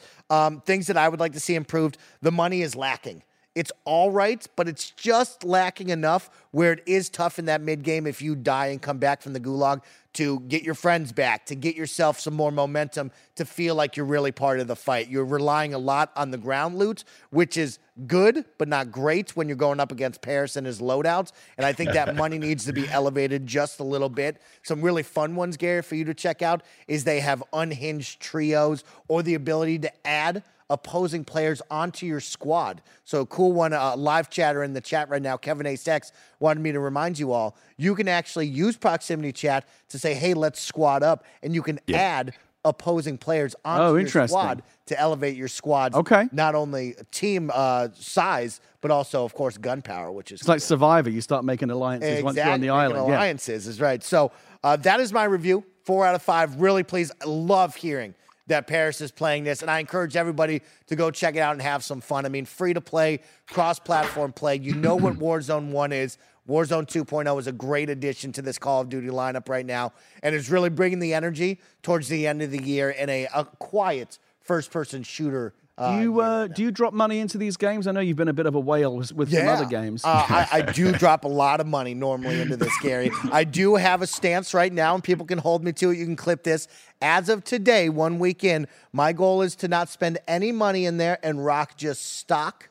Things that I would like to see improved, the money is lacking. It's all right, but it's just lacking enough where it is tough in that mid-game if you die and come back from the gulag to get your friends back, to get yourself some more momentum, to feel like you're really part of the fight. You're relying a lot on the ground loot, which is good but not great when you're going up against Paris and his loadouts, and I think that money needs to be elevated just a little bit. Some really fun ones, Gary, for you to check out is they have unhinged trios or the ability to add opposing players onto your squad. So a cool one, live chatter in the chat right now, Kevin A6 wanted me to remind you all, you can actually use proximity chat to say, hey, let's squad up, and you can add opposing players onto your squad to elevate your squad's not only team size, but also, of course, gunpowder, which is like Survivor. You start making alliances once you're on the island. Alliances is right. So that is my review. 4 out of 5. Really pleased. I love hearing that Paris is playing this, and I encourage everybody to go check it out and have some fun. I mean, free to play, cross-platform play. You know what Warzone 1 is. Warzone 2.0 is a great addition to this Call of Duty lineup right now, and it's really bringing the energy towards the end of the year in a quiet first-person shooter. Do you drop money into these games? I know you've been a bit of a whale with some other games. I do drop a lot of money normally into this, Gary. I do have a stance right now, and people can hold me to it. You can clip this. As of today, one week in, my goal is to not spend any money in there and rock just stock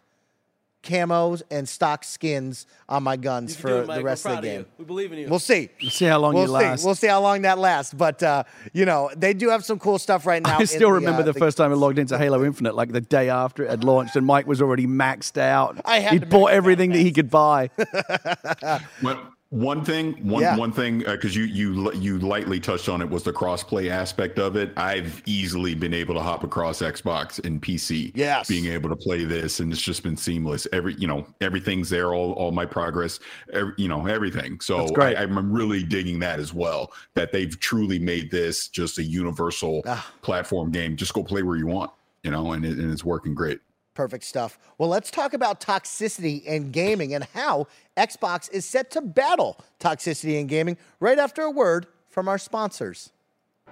camos and stock skins on my guns for the rest of the game. We believe in you. We'll see. We'll see how long you last. We'll see how long that lasts. But, you know, they do have some cool stuff right now. I still remember the first time I logged into Halo Infinite, like the day after it had launched, and Mike was already maxed out. He bought everything that he could buy. One thing, because you lightly touched on it, was the crossplay aspect of it. I've easily been able to hop across Xbox and PC, being able to play this, and it's just been seamless. Everything's there, all my progress, everything. So I'm really digging that as well, that they've truly made this just a universal platform game. Just go play where you want, and it's working great. Perfect stuff. Well, let's talk about toxicity in gaming and how Xbox is set to battle toxicity in gaming right after a word from our sponsors.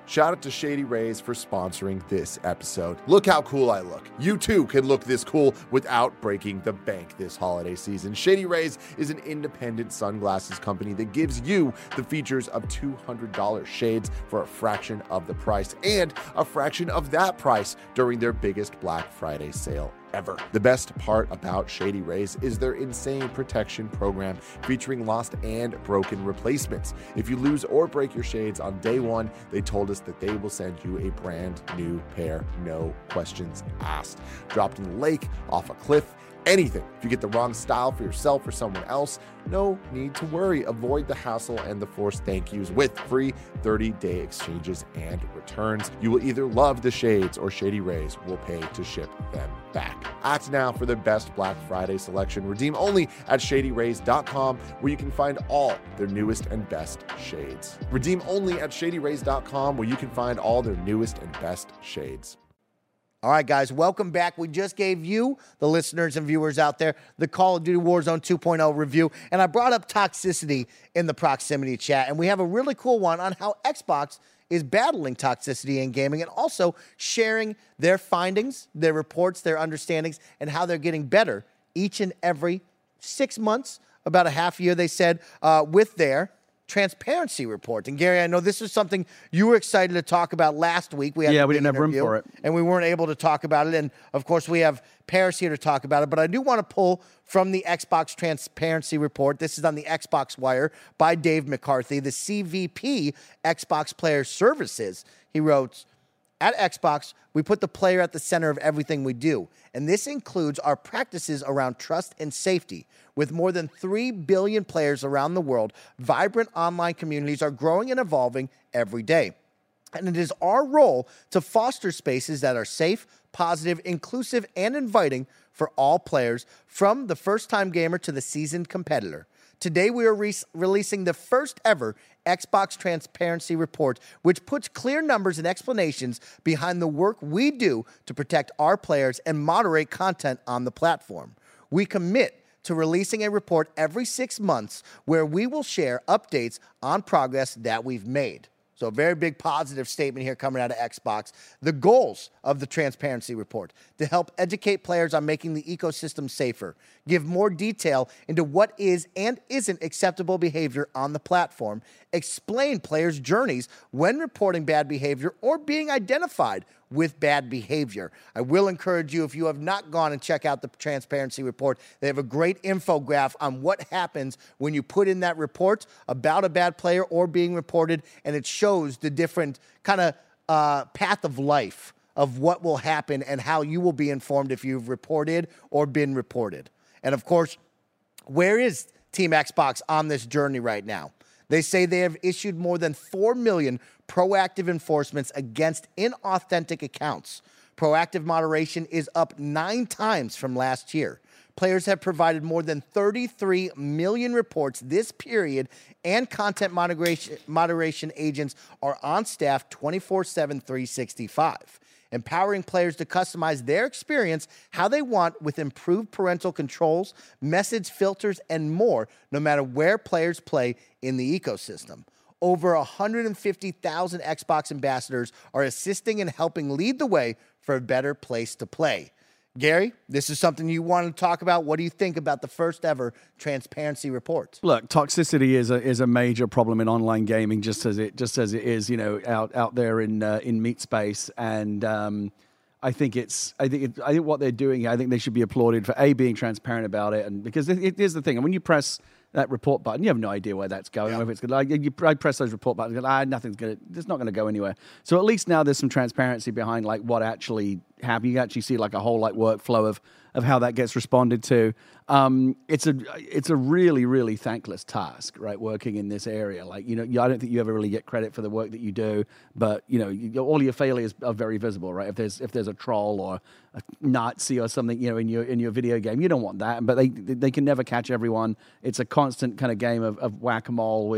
Shout out to Shady Rays for sponsoring this episode. Look how cool I look. You too can look this cool without breaking the bank this holiday season. Shady Rays is an independent sunglasses company that gives you the features of $200 shades for a fraction of the price, and a fraction of that price during their biggest Black Friday sale ever. The best part about Shady Rays is their insane protection program featuring lost and broken replacements. If you lose or break your shades on day one, they told us that they will send you a brand new pair, no questions asked. Dropped in the lake, off a cliff, anything. If you get the wrong style for yourself or someone else, no need to worry. Avoid the hassle and the forced thank yous with free 30-day exchanges and returns. You will either love the shades or Shady Rays will pay to ship them back. Act now for the best Black Friday selection. Redeem only at shadyrays.com, where you can find all their newest and best shades. Redeem only at shadyrays.com, where you can find all their newest and best shades. All right, guys, welcome back. We just gave you, the listeners and viewers out there, the Call of Duty Warzone 2.0 review, and I brought up toxicity in the proximity chat, and we have a really cool one on how Xbox is battling toxicity in gaming and also sharing their findings, their reports, their understandings, and how they're getting better each and every 6 months, about a half year, they said, with their transparency report. And Gary, I know this is something you were excited to talk about last week. We didn't have room for it. And we weren't able to talk about it. And of course we have Paris here to talk about it, but I do want to pull from the Xbox transparency report. This is on the Xbox Wire by Dave McCarthy, the CVP Xbox Player Services. He wrote, "At Xbox, we put the player at the center of everything we do. And this includes our practices around trust and safety. With more than 3 billion players around the world, vibrant online communities are growing and evolving every day. And it is our role to foster spaces that are safe, positive, inclusive, and inviting for all players, from the first-time gamer to the seasoned competitor. Today, we are releasing the first-ever Xbox Transparency Report, which puts clear numbers and explanations behind the work we do to protect our players and moderate content on the platform. We commit to releasing a report every 6 months where we will share updates on progress that we've made." So a very big positive statement here coming out of Xbox. The goals of the transparency report: to help educate players on making the ecosystem safer, give more detail into what is and isn't acceptable behavior on the platform, explain players' journeys when reporting bad behavior or being identified with bad behavior. I will encourage you, if you have not gone and check out the transparency report, they have a great infographic on what happens when you put in that report about a bad player or being reported, and it shows the different kind of path of life of what will happen and how you will be informed if you've reported or been reported. And of course, where is Team Xbox on this journey right now? They say they have issued more than 4 million proactive enforcements against inauthentic accounts. Proactive moderation is up 9 times from last year. Players have provided more than 33 million reports this period, and content moderation agents are on staff 24/7, 365. Empowering players to customize their experience how they want, with improved parental controls, message filters, and more, no matter where players play in the ecosystem. Over 150,000 Xbox ambassadors are assisting and helping lead the way for a better place to play. Gary, this is something you want to talk about. What do you think about the first ever transparency report? Look, toxicity is a major problem in online gaming, just as it is, you know, out there in meat space. And I think what they're doing, I think they should be applauded for being transparent about it, and because it is the thing. And when you press that report button, you have no idea where that's going. Yeah. If it's good, I press those report buttons, and go, nothing's gonna. It's not gonna go anywhere. So at least now there's some transparency behind like what actually happened. You actually see like a whole like workflow of how that gets responded to. It's a really, really thankless task, right? Working in this area, like, you know, I don't think you ever really get credit for the work that you do, but you know, all your failures are very visible, right? If there's a troll or a Nazi or something, you know, in your video game, you don't want that. But they can never catch everyone. It's a constant kind of game of whack-a-mole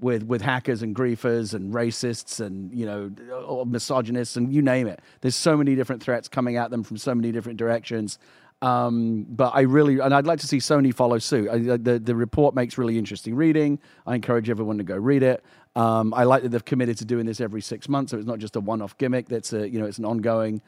with hackers and griefers and racists and, you know, misogynists and you name it. There's so many different threats coming at them from so many different directions. But I'd like to see Sony follow suit. The report makes really interesting reading. I encourage everyone to go read it. I like that they've committed to doing this every 6 months, so it's not just a one-off gimmick. That's a, you know, it's an ongoing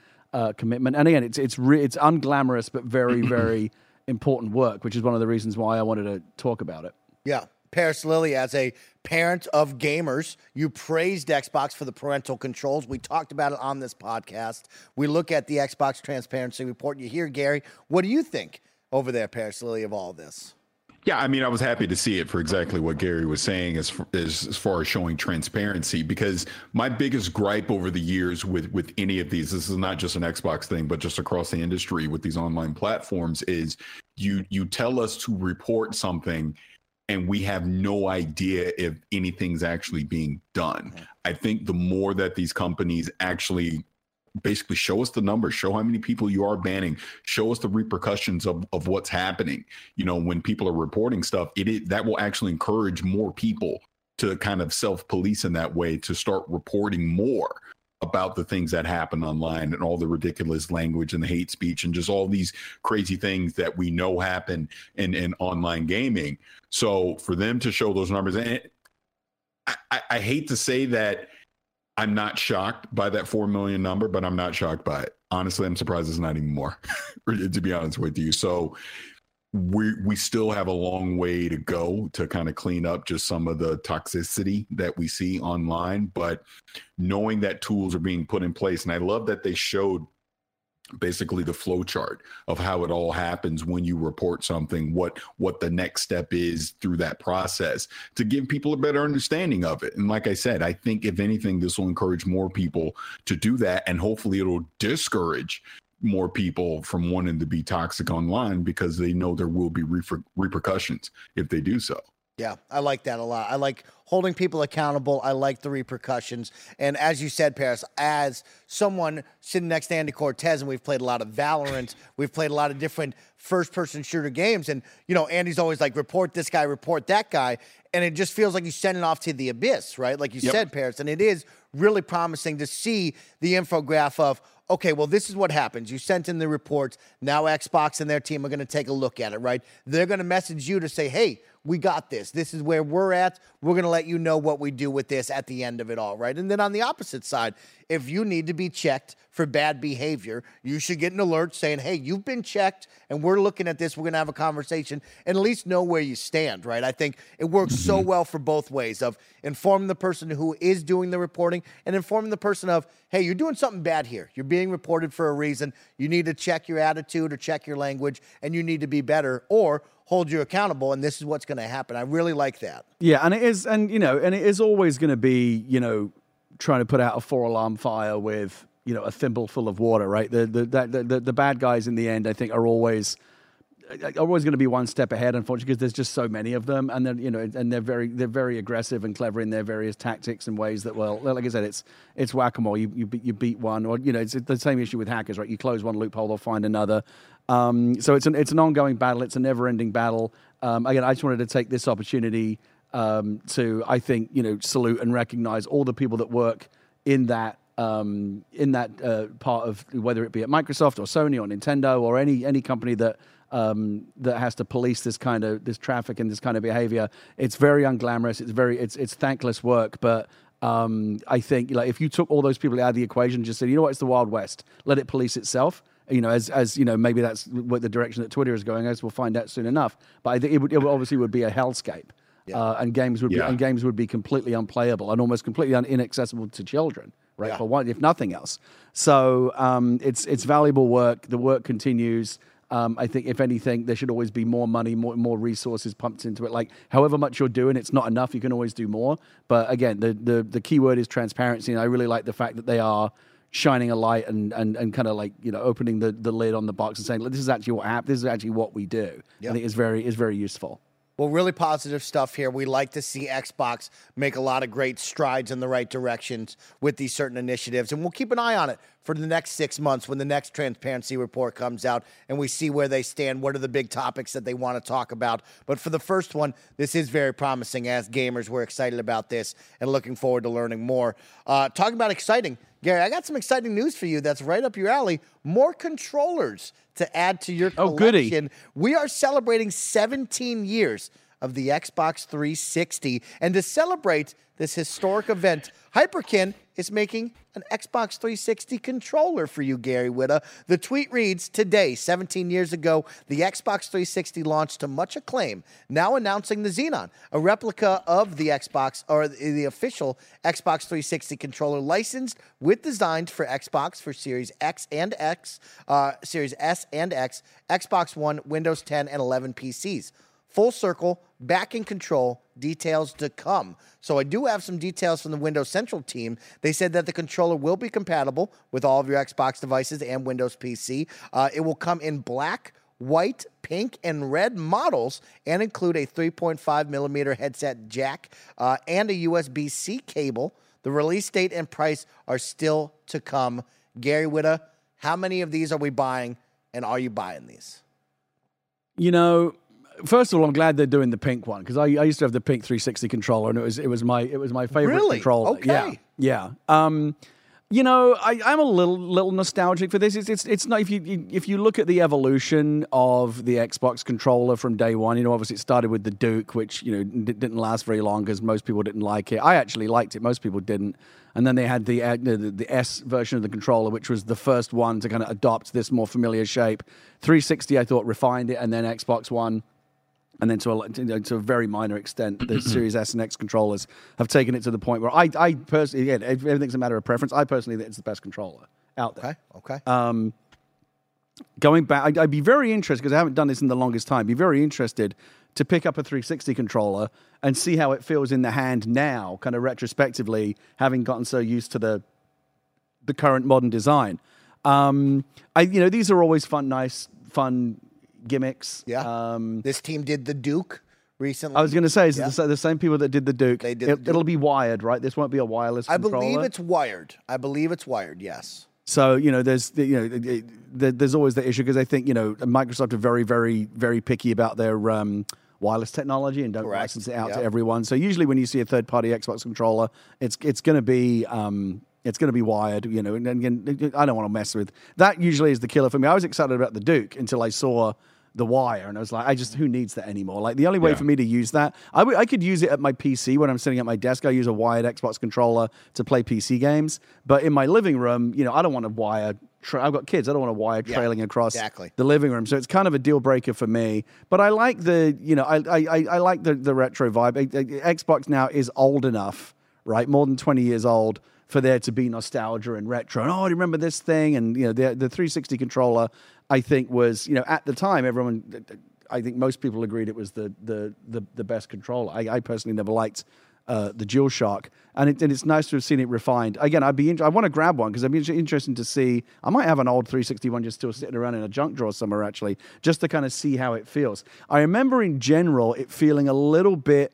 commitment. And again, it's unglamorous but very, very important work, which is one of the reasons why I wanted to talk about it. Yeah. Paris Lily, as a parent of gamers, you praised Xbox for the parental controls. We talked about it on this podcast. We look at the Xbox Transparency Report. You hear Gary. What do you think over there, Paris Lily, of all this? Yeah, I mean, I was happy to see it for exactly what Gary was saying as far as showing transparency, because my biggest gripe over the years with any of these, this is not just an Xbox thing, but just across the industry with these online platforms, is you tell us to report something and we have no idea if anything's actually being done. I think the more that these companies actually basically show us the numbers, show how many people you are banning, show us the repercussions of what's happening. You know, when people are reporting stuff, that will actually encourage more people to kind of self-police in that way, to start reporting more about the things that happen online and all the ridiculous language and the hate speech and just all these crazy things that we know happen in online gaming. So for them to show those numbers, and I hate to say that I'm not shocked by that 4 million number, but I'm not shocked by it. Honestly, I'm surprised it's not even more, to be honest with you. So we still have a long way to go to kind of clean up just some of the toxicity that we see online. But knowing that tools are being put in place, and I love that they showed basically the flow chart of how it all happens when you report something, what the next step is through that process, to give people a better understanding of it. And like I said, I think if anything, this will encourage more people to do that, and hopefully it'll discourage more people from wanting to be toxic online, because they know there will be repercussions if they do so. Yeah, I like that a lot. I like holding people accountable. I like the repercussions. And as you said, Paris, as someone sitting next to Andy Cortez, and we've played a lot of Valorant, we've played a lot of different first-person shooter games, and, you know, Andy's always like, report this guy, report that guy, and it just feels like you send it off to the abyss, right? Like you said, Paris, and it is really promising to see the infograph of, okay, well, this is what happens. You sent in the reports. Now Xbox and their team are going to take a look at it, right? They're going to message you to say, hey, we got this. This is where we're at. We're going to let you know what we do with this at the end of it all, right? And then on the opposite side, if you need to be checked for bad behavior, you should get an alert saying, hey, you've been checked, and we're looking at this. We're going to have a conversation and at least know where you stand, right? I think it works so well for both ways of informing the person who is doing the reporting and informing the person of, hey, you're doing something bad here. You're being reported for a reason. You need to check your attitude or check your language, and you need to be better or hold you accountable, and this is what's going to happen. I really like that. Yeah, and it is, and, you know, and it is always going to be, you know, trying to put out a four-alarm fire with, you know, a thimble full of water, right? The bad guys in the end, I think, are always going to be one step ahead, unfortunately, because there's just so many of them, and then, you know, and they're very aggressive and clever in their various tactics and ways that, well, like I said, it's whack-a-mole. You beat one, or, you know, it's the same issue with hackers, right? You close one loophole, they'll find another. So it's an ongoing battle. It's a never-ending battle. Again, I just wanted to take this opportunity to, I think, you know, salute and recognize all the people that work in that. Part of, whether it be at Microsoft or Sony or Nintendo or any company that has to police this traffic and this kind of behavior, it's very unglamorous. It's thankless work. But I think, like, if you took all those people out of the equation, just said, you know what, it's the Wild West. Let it police itself. You know, as you know, maybe that's what the direction that Twitter is going. As we'll find out soon enough. But I think it obviously would be a hellscape, and games would be completely unplayable and almost completely inaccessible to children. Right, for one, if nothing else. So it's valuable work. The work continues. I think, if anything, there should always be more money, more resources pumped into it. Like, however much you're doing, it's not enough. You can always do more. But again, the key word is transparency. And I really like the fact that they are shining a light and kind of, like, you know, opening the lid on the box and saying, this is actually what happened. This is actually what we do. Yep. I think it's very useful. Well, really positive stuff here. We like to see Xbox make a lot of great strides in the right directions with these certain initiatives. And we'll keep an eye on it for the next 6 months when the next transparency report comes out and we see where they stand, what are the big topics that they want to talk about. But for the first one, this is very promising. As gamers, we're excited about this and looking forward to learning more. Talking about exciting, Gary, I got some exciting news for you that's right up your alley. More controllers to add to your collection. Oh, goody. We are celebrating 17 years of the Xbox 360. And to celebrate this historic event, Hyperkin is making an Xbox 360 controller for you, Gary Whitta. The tweet reads, today, 17 years ago, the Xbox 360 launched to much acclaim, now announcing the Xenon, a replica of the Xbox, or the official Xbox 360 controller licensed with designs for Xbox for Series X and X, Series S and X, Xbox One, Windows 10, and 11 PCs. Full circle, back in control, details to come. So I do have some details from the Windows Central team. They said that the controller will be compatible with all of your Xbox devices and Windows PC. It will come in black, white, pink, and red models and include a 3.5 millimeter headset jack and a USB-C cable. The release date and price are still to come. Gary Whitta, how many of these are we buying, and are you buying these? You know, first of all, I'm glad they're doing the pink one, because I used to have the pink 360 controller, and it was my favorite controller. Okay. Yeah, yeah. You know, I'm a little nostalgic for this. It's not, if you look at the evolution of the Xbox controller from day one. You know, obviously it started with the Duke, which didn't last very long because most people didn't like it. I actually liked it. Most people didn't. And then they had the S version of the controller, which was the first one to kind of adopt this more familiar shape. 360, I thought, refined it, and then Xbox One. And then to a very minor extent, the Series S and X controllers have taken it to the point where I personally, again, everything's a matter of preference. I personally think it's the best controller out there. Okay. Going back, I'd be very interested, because I haven't done this in the longest time, be very interested to pick up a 360 controller and see how it feels in the hand now, kind of retrospectively, having gotten so used to the current modern design. These are always fun gimmicks. Yeah. This team did the Duke recently. I was going to say, the same people that did the Duke. They did the Duke. It'll be wired, right? This won't be a wireless controller. I believe it's wired, yes. So, there's always the issue, because I think, Microsoft are very, very, very picky about their wireless technology and don't license it out to everyone. So usually when you see a third-party Xbox controller, it's going to be... it's going to be wired, and I don't want to mess with that. Usually is the killer for me. I was excited about the Duke until I saw the wire, and I was like, who needs that anymore? Like, the only way for me to use that, I could use it at my PC when I'm sitting at my desk. I use a wired Xbox controller to play PC games, but in my living room, I don't want to wire. I've got kids. I don't want to wire trailing across the living room, so it's kind of a deal breaker for me. But I like the retro vibe. Xbox now is old enough, right? More than 20 years old, for there to be nostalgia and retro. And, I remember this thing. And, the 360 controller, I think, was, at the time, everyone, I think most people agreed it was the best controller. I personally never liked the DualShock. And it's nice to have seen it refined. Again, I want to grab one, because I'd be interested to see. I might have an old 360 one just still sitting around in a junk drawer somewhere, actually, just to kind of see how it feels. I remember, in general, it feeling a little bit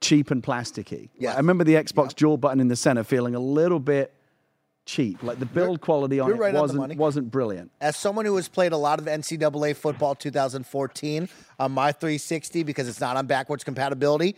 cheap and plasticky. Yeah, I remember the Xbox dual button in the center feeling a little bit cheap. Like, the build quality on it wasn't brilliant. As someone who has played a lot of NCAA football 2014 on my 360, because it's not on backwards compatibility,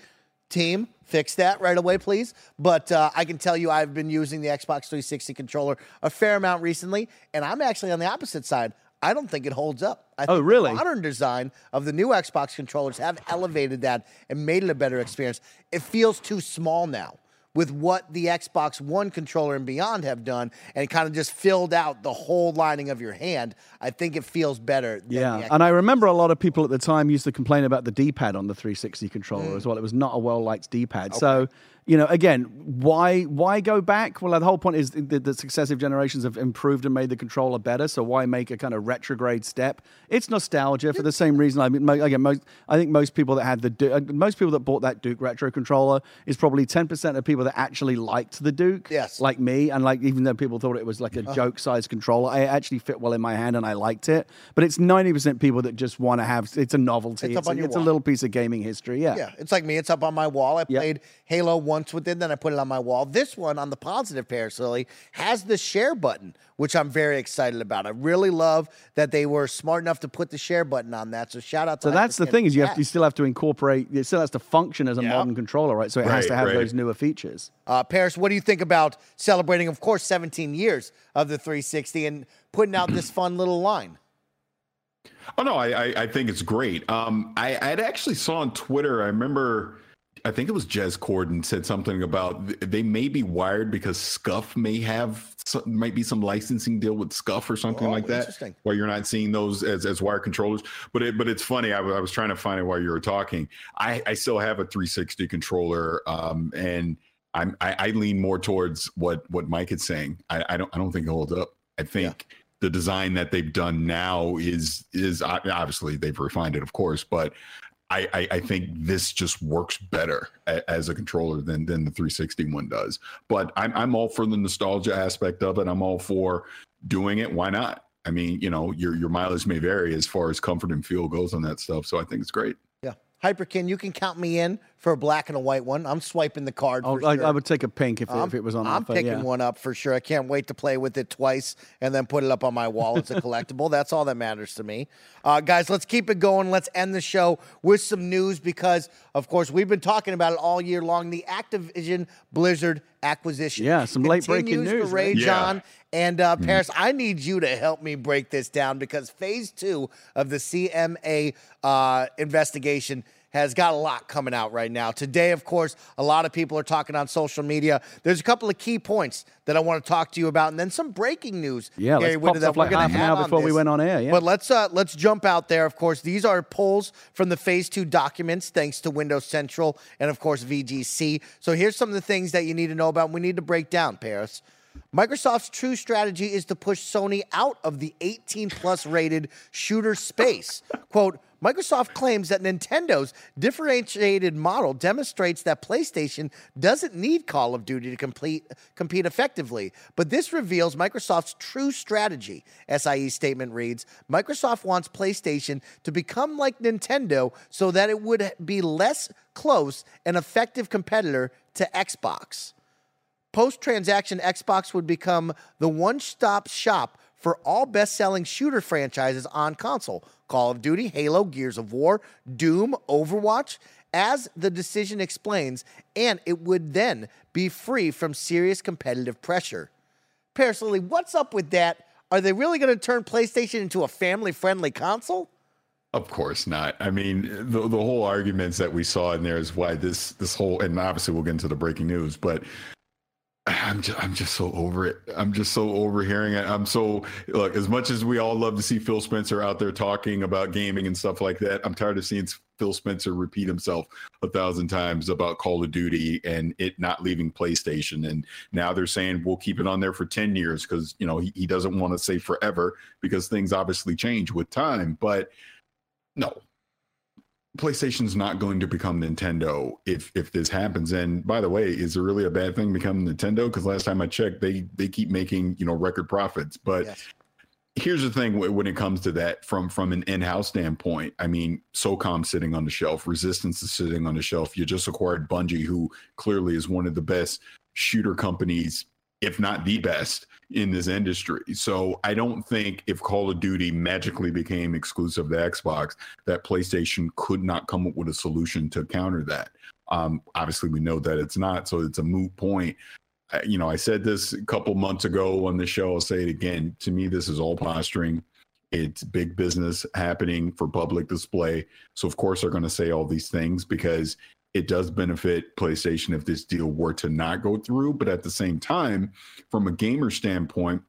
team, fix that right away, please. But I can tell you, I've been using the Xbox 360 controller a fair amount recently, and I'm actually on the opposite side. I don't think it holds up. I think the modern design of the new Xbox controllers have elevated that and made it a better experience. It feels too small now with what the Xbox One controller and beyond have done, and kind of just filled out the whole lining of your hand. I think it feels better. Yeah, and I remember a lot of people at the time used to complain about the D-pad on the 360 controller as well. It was not a well-liked D-pad. Okay. So, again, why go back? Well, the whole point is the successive generations have improved and made the controller better, so why make a kind of retrograde step? It's nostalgia for the same reason. I mean, I think most people that had most people that bought that Duke retro controller is probably 10% of people that actually liked the Duke, like me, and even though people thought it was like a joke-sized controller, it actually fit well in my hand and I liked it. But it's 90% people that just want to have, it's a novelty, it's a little piece of gaming history, yeah. It's like me, it's up on my wall. I played Halo 1 with it, then I put it on my wall. This one, on the positive, Paris Lily, has the share button, which I'm very excited about. I really love that they were smart enough to put the share button on that. So shout out to. So that's the thing, is you still have to incorporate. It still has to function as a modern controller, right? So it has to have those newer features. Paris, what do you think about celebrating, of course, 17 years of the 360 and putting out this fun little line? Oh no, I think it's great. I'd actually saw on Twitter, I remember, I think it was Jez Corden said something about they may be wired because Scuff might be some licensing deal with Scuff or something like that, where you're not seeing those as wired controllers. But it's funny. I was trying to find it while you were talking. I still have a 360 controller, and I lean more towards what Mike is saying. I don't think it holds up. I think. Yeah. The design that they've done now is obviously they've refined it, of course, but I think this just works better as a controller than the 360 one does. But I'm all for the nostalgia aspect of it. I'm all for doing it. Why not? I mean, you know, your mileage may vary as far as comfort and feel goes on that stuff. So I think it's great. Yeah, Hyperkin, you can count me in for a black and a white one. I'm swiping the card. Sure. I would take a pink if it was on. I'm picking one up for sure. I can't wait to play with it twice and then put it up on my wall as a collectible. That's all that matters to me. Guys, let's keep it going. Let's end the show with some news because, of course, we've been talking about it all year long. The Activision Blizzard acquisition. Yeah, some late-breaking news. To rage on. And Paris, I need you to help me break this down because phase two of the CMA investigation has got a lot coming out right now. Today, of course, a lot of people are talking on social media. There's a couple of key points that I want to talk to you about, and then some breaking news. Yeah, Gary, let's pop up like half an hour before we went on air. Yeah. But let's jump out there. Of course, these are polls from the Phase 2 documents, thanks to Windows Central and, of course, VGC. So here's some of the things that you need to know about and we need to break down, Paris. Microsoft's true strategy is to push Sony out of the 18-plus rated shooter space. Quote, Microsoft claims that Nintendo's differentiated model demonstrates that PlayStation doesn't need Call of Duty to compete effectively. But this reveals Microsoft's true strategy. SIE's statement reads, Microsoft wants PlayStation to become like Nintendo so that it would be less close and effective competitor to Xbox. Post-transaction, Xbox would become the one-stop shop for all best-selling shooter franchises on console. Call of Duty, Halo, Gears of War, Doom, Overwatch, as the decision explains, and it would then be free from serious competitive pressure. Paris Lily, what's up with that? Are they really going to turn PlayStation into a family-friendly console? Of course not. I mean, the whole arguments that we saw in there is why this whole, and obviously we'll get into the breaking news, but I'm just so over it. I'm just so overhearing it. Look, as much as we all love to see Phil Spencer out there talking about gaming and stuff like that, I'm tired of seeing Phil Spencer repeat himself 1,000 times about Call of Duty and it not leaving PlayStation. And now they're saying we'll keep it on there for 10 years because, you know, he doesn't want to say forever because things obviously change with time. But no, PlayStation's not going to become Nintendo if this happens. And by the way, is it really a bad thing becoming Nintendo? Because last time I checked, they keep making, you know, record profits. But Here's the thing when it comes to that from an in-house standpoint. I mean, SOCOM's sitting on the shelf, Resistance is sitting on the shelf. You just acquired Bungie, who clearly is one of the best shooter companies, if not the best, in this industry. So I don't think if Call of Duty magically became exclusive to Xbox, that PlayStation could not come up with a solution to counter that. Obviously, we know that it's not, so it's a moot point. You know, I said this a couple months ago on the show. I'll say it again. To me, this is all posturing. It's big business happening for public display. So, of course, they're going to say all these things because it does benefit PlayStation if this deal were to not go through. But at the same time, from a gamer standpoint,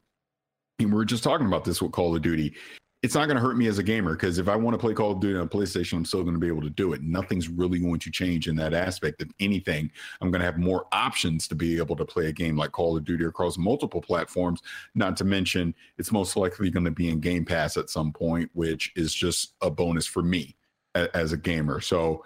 and we were just talking about this with Call of Duty, it's not going to hurt me as a gamer because if I want to play Call of Duty on PlayStation, I'm still going to be able to do it. Nothing's really going to change in that aspect. If anything, I'm going to have more options to be able to play a game like Call of Duty across multiple platforms, not to mention it's most likely going to be in Game Pass at some point, which is just a bonus for me as a gamer. So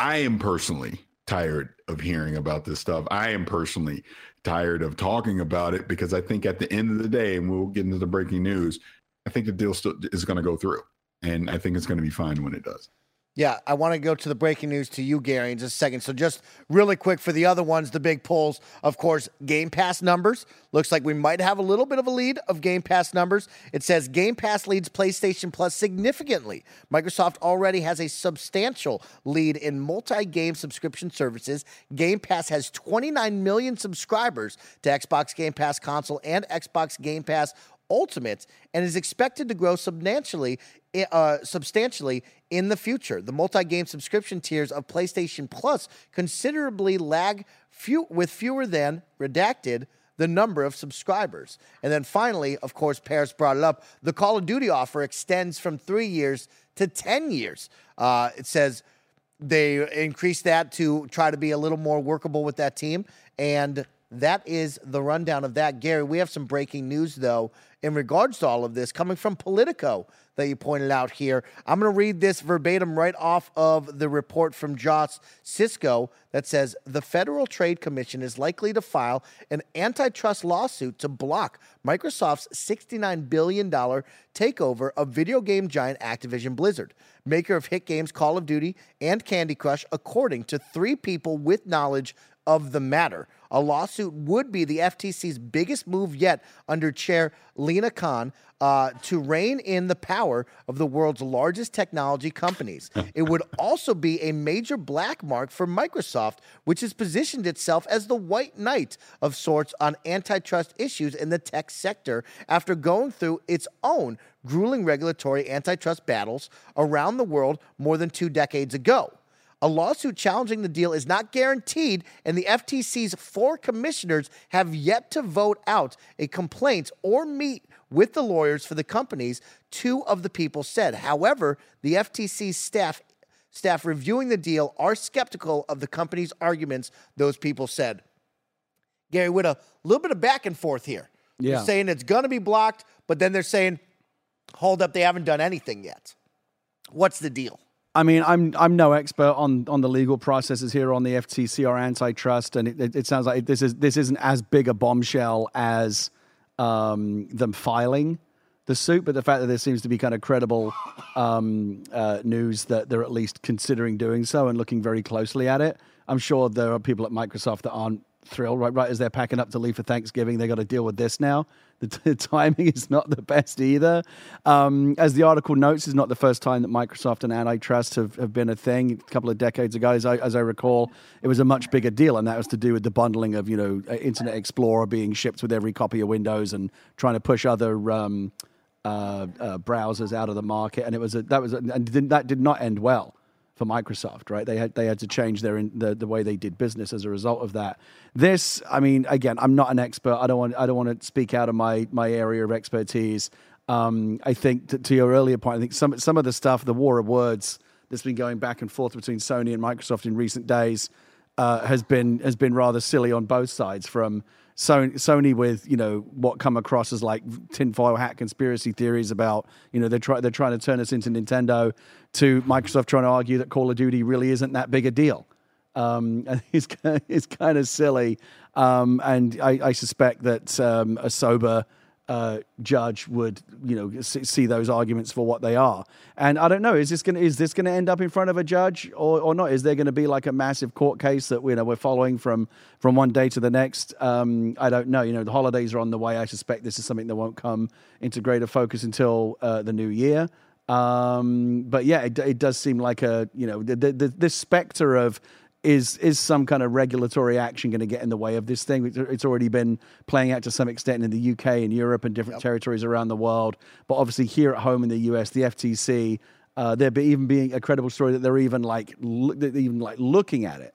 I am personally tired of hearing about this stuff. I am personally tired of talking about it because I think at the end of the day, and we'll get into the breaking news, I think the deal still is going to go through, and I think it's going to be fine when it does. Yeah, I want to go to the breaking news to you, Gary, in just a second. So just really quick for the other ones, the big polls, of course, Game Pass numbers. Looks like we might have a little bit of a lead of Game Pass numbers. It says Game Pass leads PlayStation Plus significantly. Microsoft already has a substantial lead in multi-game subscription services. Game Pass has 29 million subscribers to Xbox Game Pass Console and Xbox Game Pass Ultimate and is expected to grow substantially in the future. The multi-game subscription tiers of PlayStation Plus considerably lag with fewer than, redacted, the number of subscribers. And then finally, of course, Paris brought it up, the Call of Duty offer extends from 3 years to 10 years. It says they increased that to try to be a little more workable with that team. And that is the rundown of that. Gary, we have some breaking news, though, in regards to all of this, coming from Politico that you pointed out here. I'm going to read this verbatim right off of the report from Joss Sisko that says, the Federal Trade Commission is likely to file an antitrust lawsuit to block Microsoft's $69 billion takeover of video game giant Activision Blizzard, maker of hit games Call of Duty and Candy Crush, according to three people with knowledge of the matter. A lawsuit would be the FTC's biggest move yet under Chair Lina Khan to rein in the power of the world's largest technology companies. It would also be a major black mark for Microsoft, which has positioned itself as the white knight of sorts on antitrust issues in the tech sector after going through its own grueling regulatory antitrust battles around the world more than 2 decades ago. A lawsuit challenging the deal is not guaranteed, and the FTC's 4 commissioners have yet to vote out a complaint or meet with the lawyers for the companies, 2 of the people said. However, the FTC's staff reviewing the deal are skeptical of the company's arguments, those people said. Gary, with a little bit of back and forth here. Yeah. They're saying it's going to be blocked, but then they're saying, hold up, they haven't done anything yet. What's the deal? I mean, I'm no expert on the legal processes here on the FTC or antitrust, and it sounds like this isn't as big a bombshell as them filing the suit, but the fact that there seems to be kind of credible news that they're at least considering doing so and looking very closely at it. I'm sure there are people at Microsoft that aren't thrilled, right as they're packing up to leave for Thanksgiving, they got to deal with this now. The timing is not the best either. As the article notes, it's not the first time that Microsoft and antitrust have been a thing. A couple of decades ago, as I recall, it was a much bigger deal, and that was to do with the bundling of, you know, Internet Explorer being shipped with every copy of Windows and trying to push other browsers out of the market. And that did not end well for Microsoft, right? They had to change the way they did business as a result of that. This, I mean, again, I'm not an expert. I don't want to speak out of my area of expertise. I think to your earlier point, I think some of the stuff, the war of words that's been going back and forth between Sony and Microsoft in recent days, has been rather silly on both sides. From Sony with, you know, what come across as like tinfoil hat conspiracy theories about, you know, they're trying to turn us into Nintendo, to Microsoft trying to argue that Call of Duty really isn't that big a deal. And it's kind of silly. And I suspect that a sober judge would, you know, see those arguments for what they are. And I don't know, is this gonna end up in front of a judge or not? Is there gonna be like a massive court case that we're following from one day to the next? I don't know. You know, the holidays are on the way. I suspect this is something that won't come into greater focus until the new year. But yeah, it does seem like a, you know, the specter of is some kind of regulatory action going to get in the way of this thing? It's already been playing out to some extent in the UK and Europe and different territories around the world. But obviously here at home in the US, the FTC, there even being a credible story that they're even like looking at it,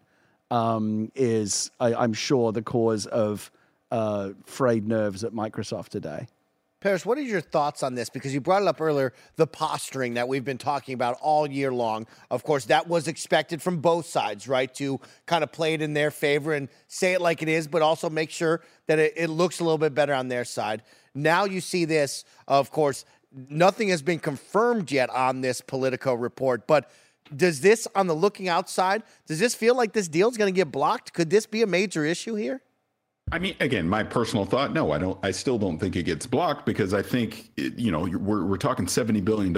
is, I'm sure, the cause of frayed nerves at Microsoft today. Paris, what are your thoughts on this? Because you brought it up earlier, the posturing that we've been talking about all year long. Of course, that was expected from both sides, right, to kind of play it in their favor and say it like it is, but also make sure that it looks a little bit better on their side. Now you see this, of course, nothing has been confirmed yet on this Politico report, but does this, on the looking outside, does this feel like this deal's going to get blocked? Could this be a major issue here? I mean, again, my personal thought, no, I still don't think it gets blocked, because I think, you know, we're talking $70 billion.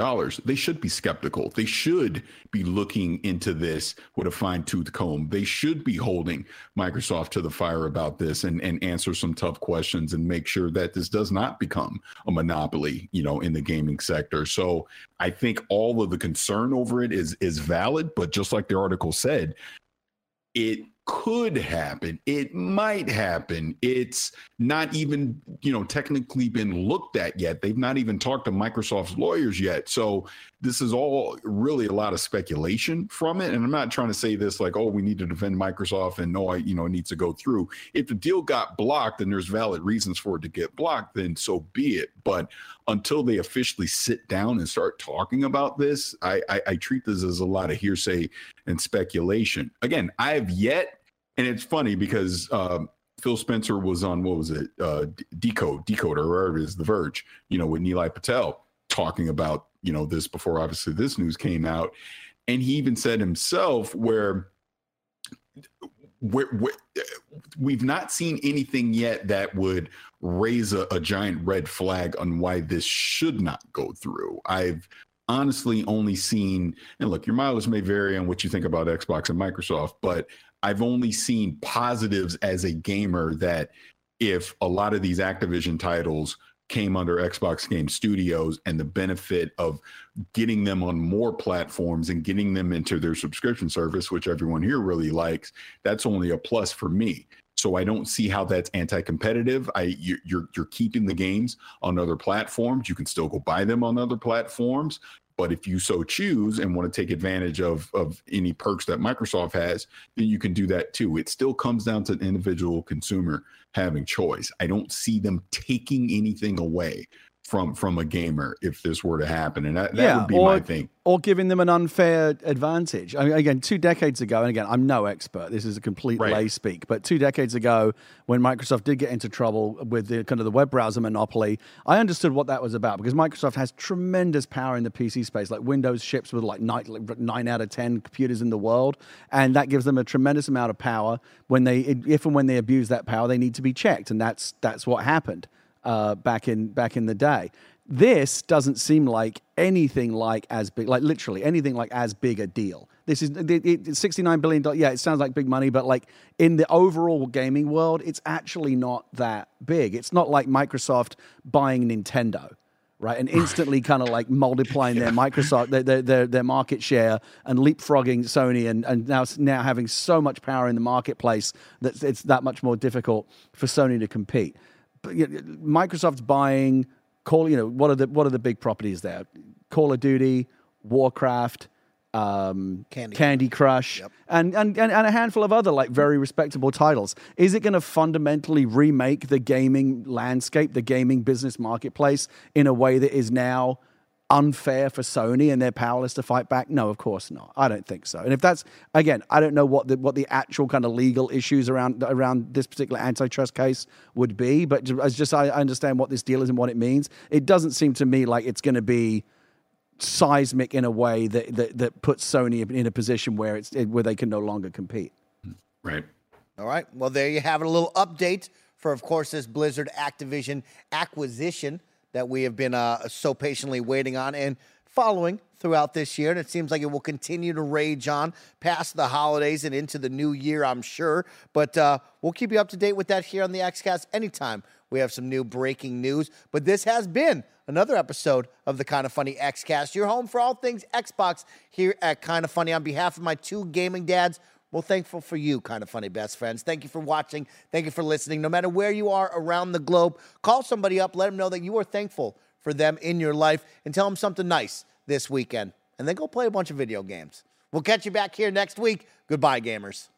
They should be skeptical. They should be looking into this with a fine-tooth comb. They should be holding Microsoft to the fire about this and answer some tough questions and make sure that this does not become a monopoly, you know, in the gaming sector. So I think all of the concern over it is valid, but just like the article said, it could happen, it might happen. It's not even, you know, technically been looked at yet. They've not even talked to Microsoft's lawyers yet. So this is all really a lot of speculation from it. And I'm not trying to say this like, oh, we need to defend Microsoft and no, you know, it needs to go through. If the deal got blocked and there's valid reasons for it to get blocked, then so be it. But until they officially sit down and start talking about this, I treat this as a lot of hearsay and speculation. Again, I have yet, and it's funny because Phil Spencer was on, what was it, Decode, or wherever it is, The Verge, you know, with Neelai Patel talking about, you know, this before obviously this news came out. And he even said himself where we've not seen anything yet that would raise a giant red flag on why this should not go through. I've honestly only seen, and look, your mileage may vary on what you think about Xbox and Microsoft, but I've only seen positives as a gamer that if a lot of these Activision titles came under Xbox Game Studios and the benefit of getting them on more platforms and getting them into their subscription service, which everyone here really likes, that's only a plus for me. So I don't see how that's anti-competitive. You're keeping the games on other platforms. You can still go buy them on other platforms. But if you so choose and want to take advantage of any perks that Microsoft has, then you can do that too. It still comes down to the individual consumer having choice. I don't see them taking anything away from a gamer if this were to happen. And that would be my thing. Or giving them an unfair advantage. I mean, again, 2 decades ago, and again, I'm no expert. This is a complete lay speak. But 2 decades ago, when Microsoft did get into trouble with the kind of the web browser monopoly, I understood what that was about because Microsoft has tremendous power in the PC space. Like Windows ships with like 9 out of 10 computers in the world, and that gives them a tremendous amount of power. When they, if and when they abuse that power, they need to be checked, and that's what happened. Back in the day. This doesn't seem like anything like as big, like literally anything like as big a deal. This is $69 billion. Yeah, it sounds like big money, but like in the overall gaming world, it's actually not that big. It's not like Microsoft buying Nintendo, right? And instantly kind of like multiplying their Microsoft, their market share and leapfrogging Sony and now having so much power in the marketplace that it's that much more difficult for Sony to compete. Microsoft's buying what are the big properties there? Call of Duty, Warcraft, Candy Crush, yep. and a handful of other like very respectable titles. Is it going to fundamentally remake the gaming landscape, the gaming business marketplace in a way that is now unfair for Sony and they're powerless to fight back? No, of course not. I don't think so. And if that's, again, I don't know what the actual kind of legal issues around this particular antitrust case would be, but I understand what this deal is and what it means. It doesn't seem to me like it's going to be seismic in a way that puts Sony in a position where where they can no longer compete. Right. All right. Well, there you have it. A little update for, of course, this Blizzard Activision acquisition that we have been so patiently waiting on and following throughout this year. And it seems like it will continue to rage on past the holidays and into the new year, I'm sure. But we'll keep you up to date with that here on the XCast anytime we have some new breaking news. But this has been another episode of the Kind of Funny XCast, your home for all things Xbox here at Kind of Funny. On behalf of my 2 gaming dads, we're thankful for you, Kind of Funny best friends. Thank you for watching. Thank you for listening. No matter where you are around the globe, call somebody up. Let them know that you are thankful for them in your life and tell them something nice this weekend. And then go play a bunch of video games. We'll catch you back here next week. Goodbye, gamers.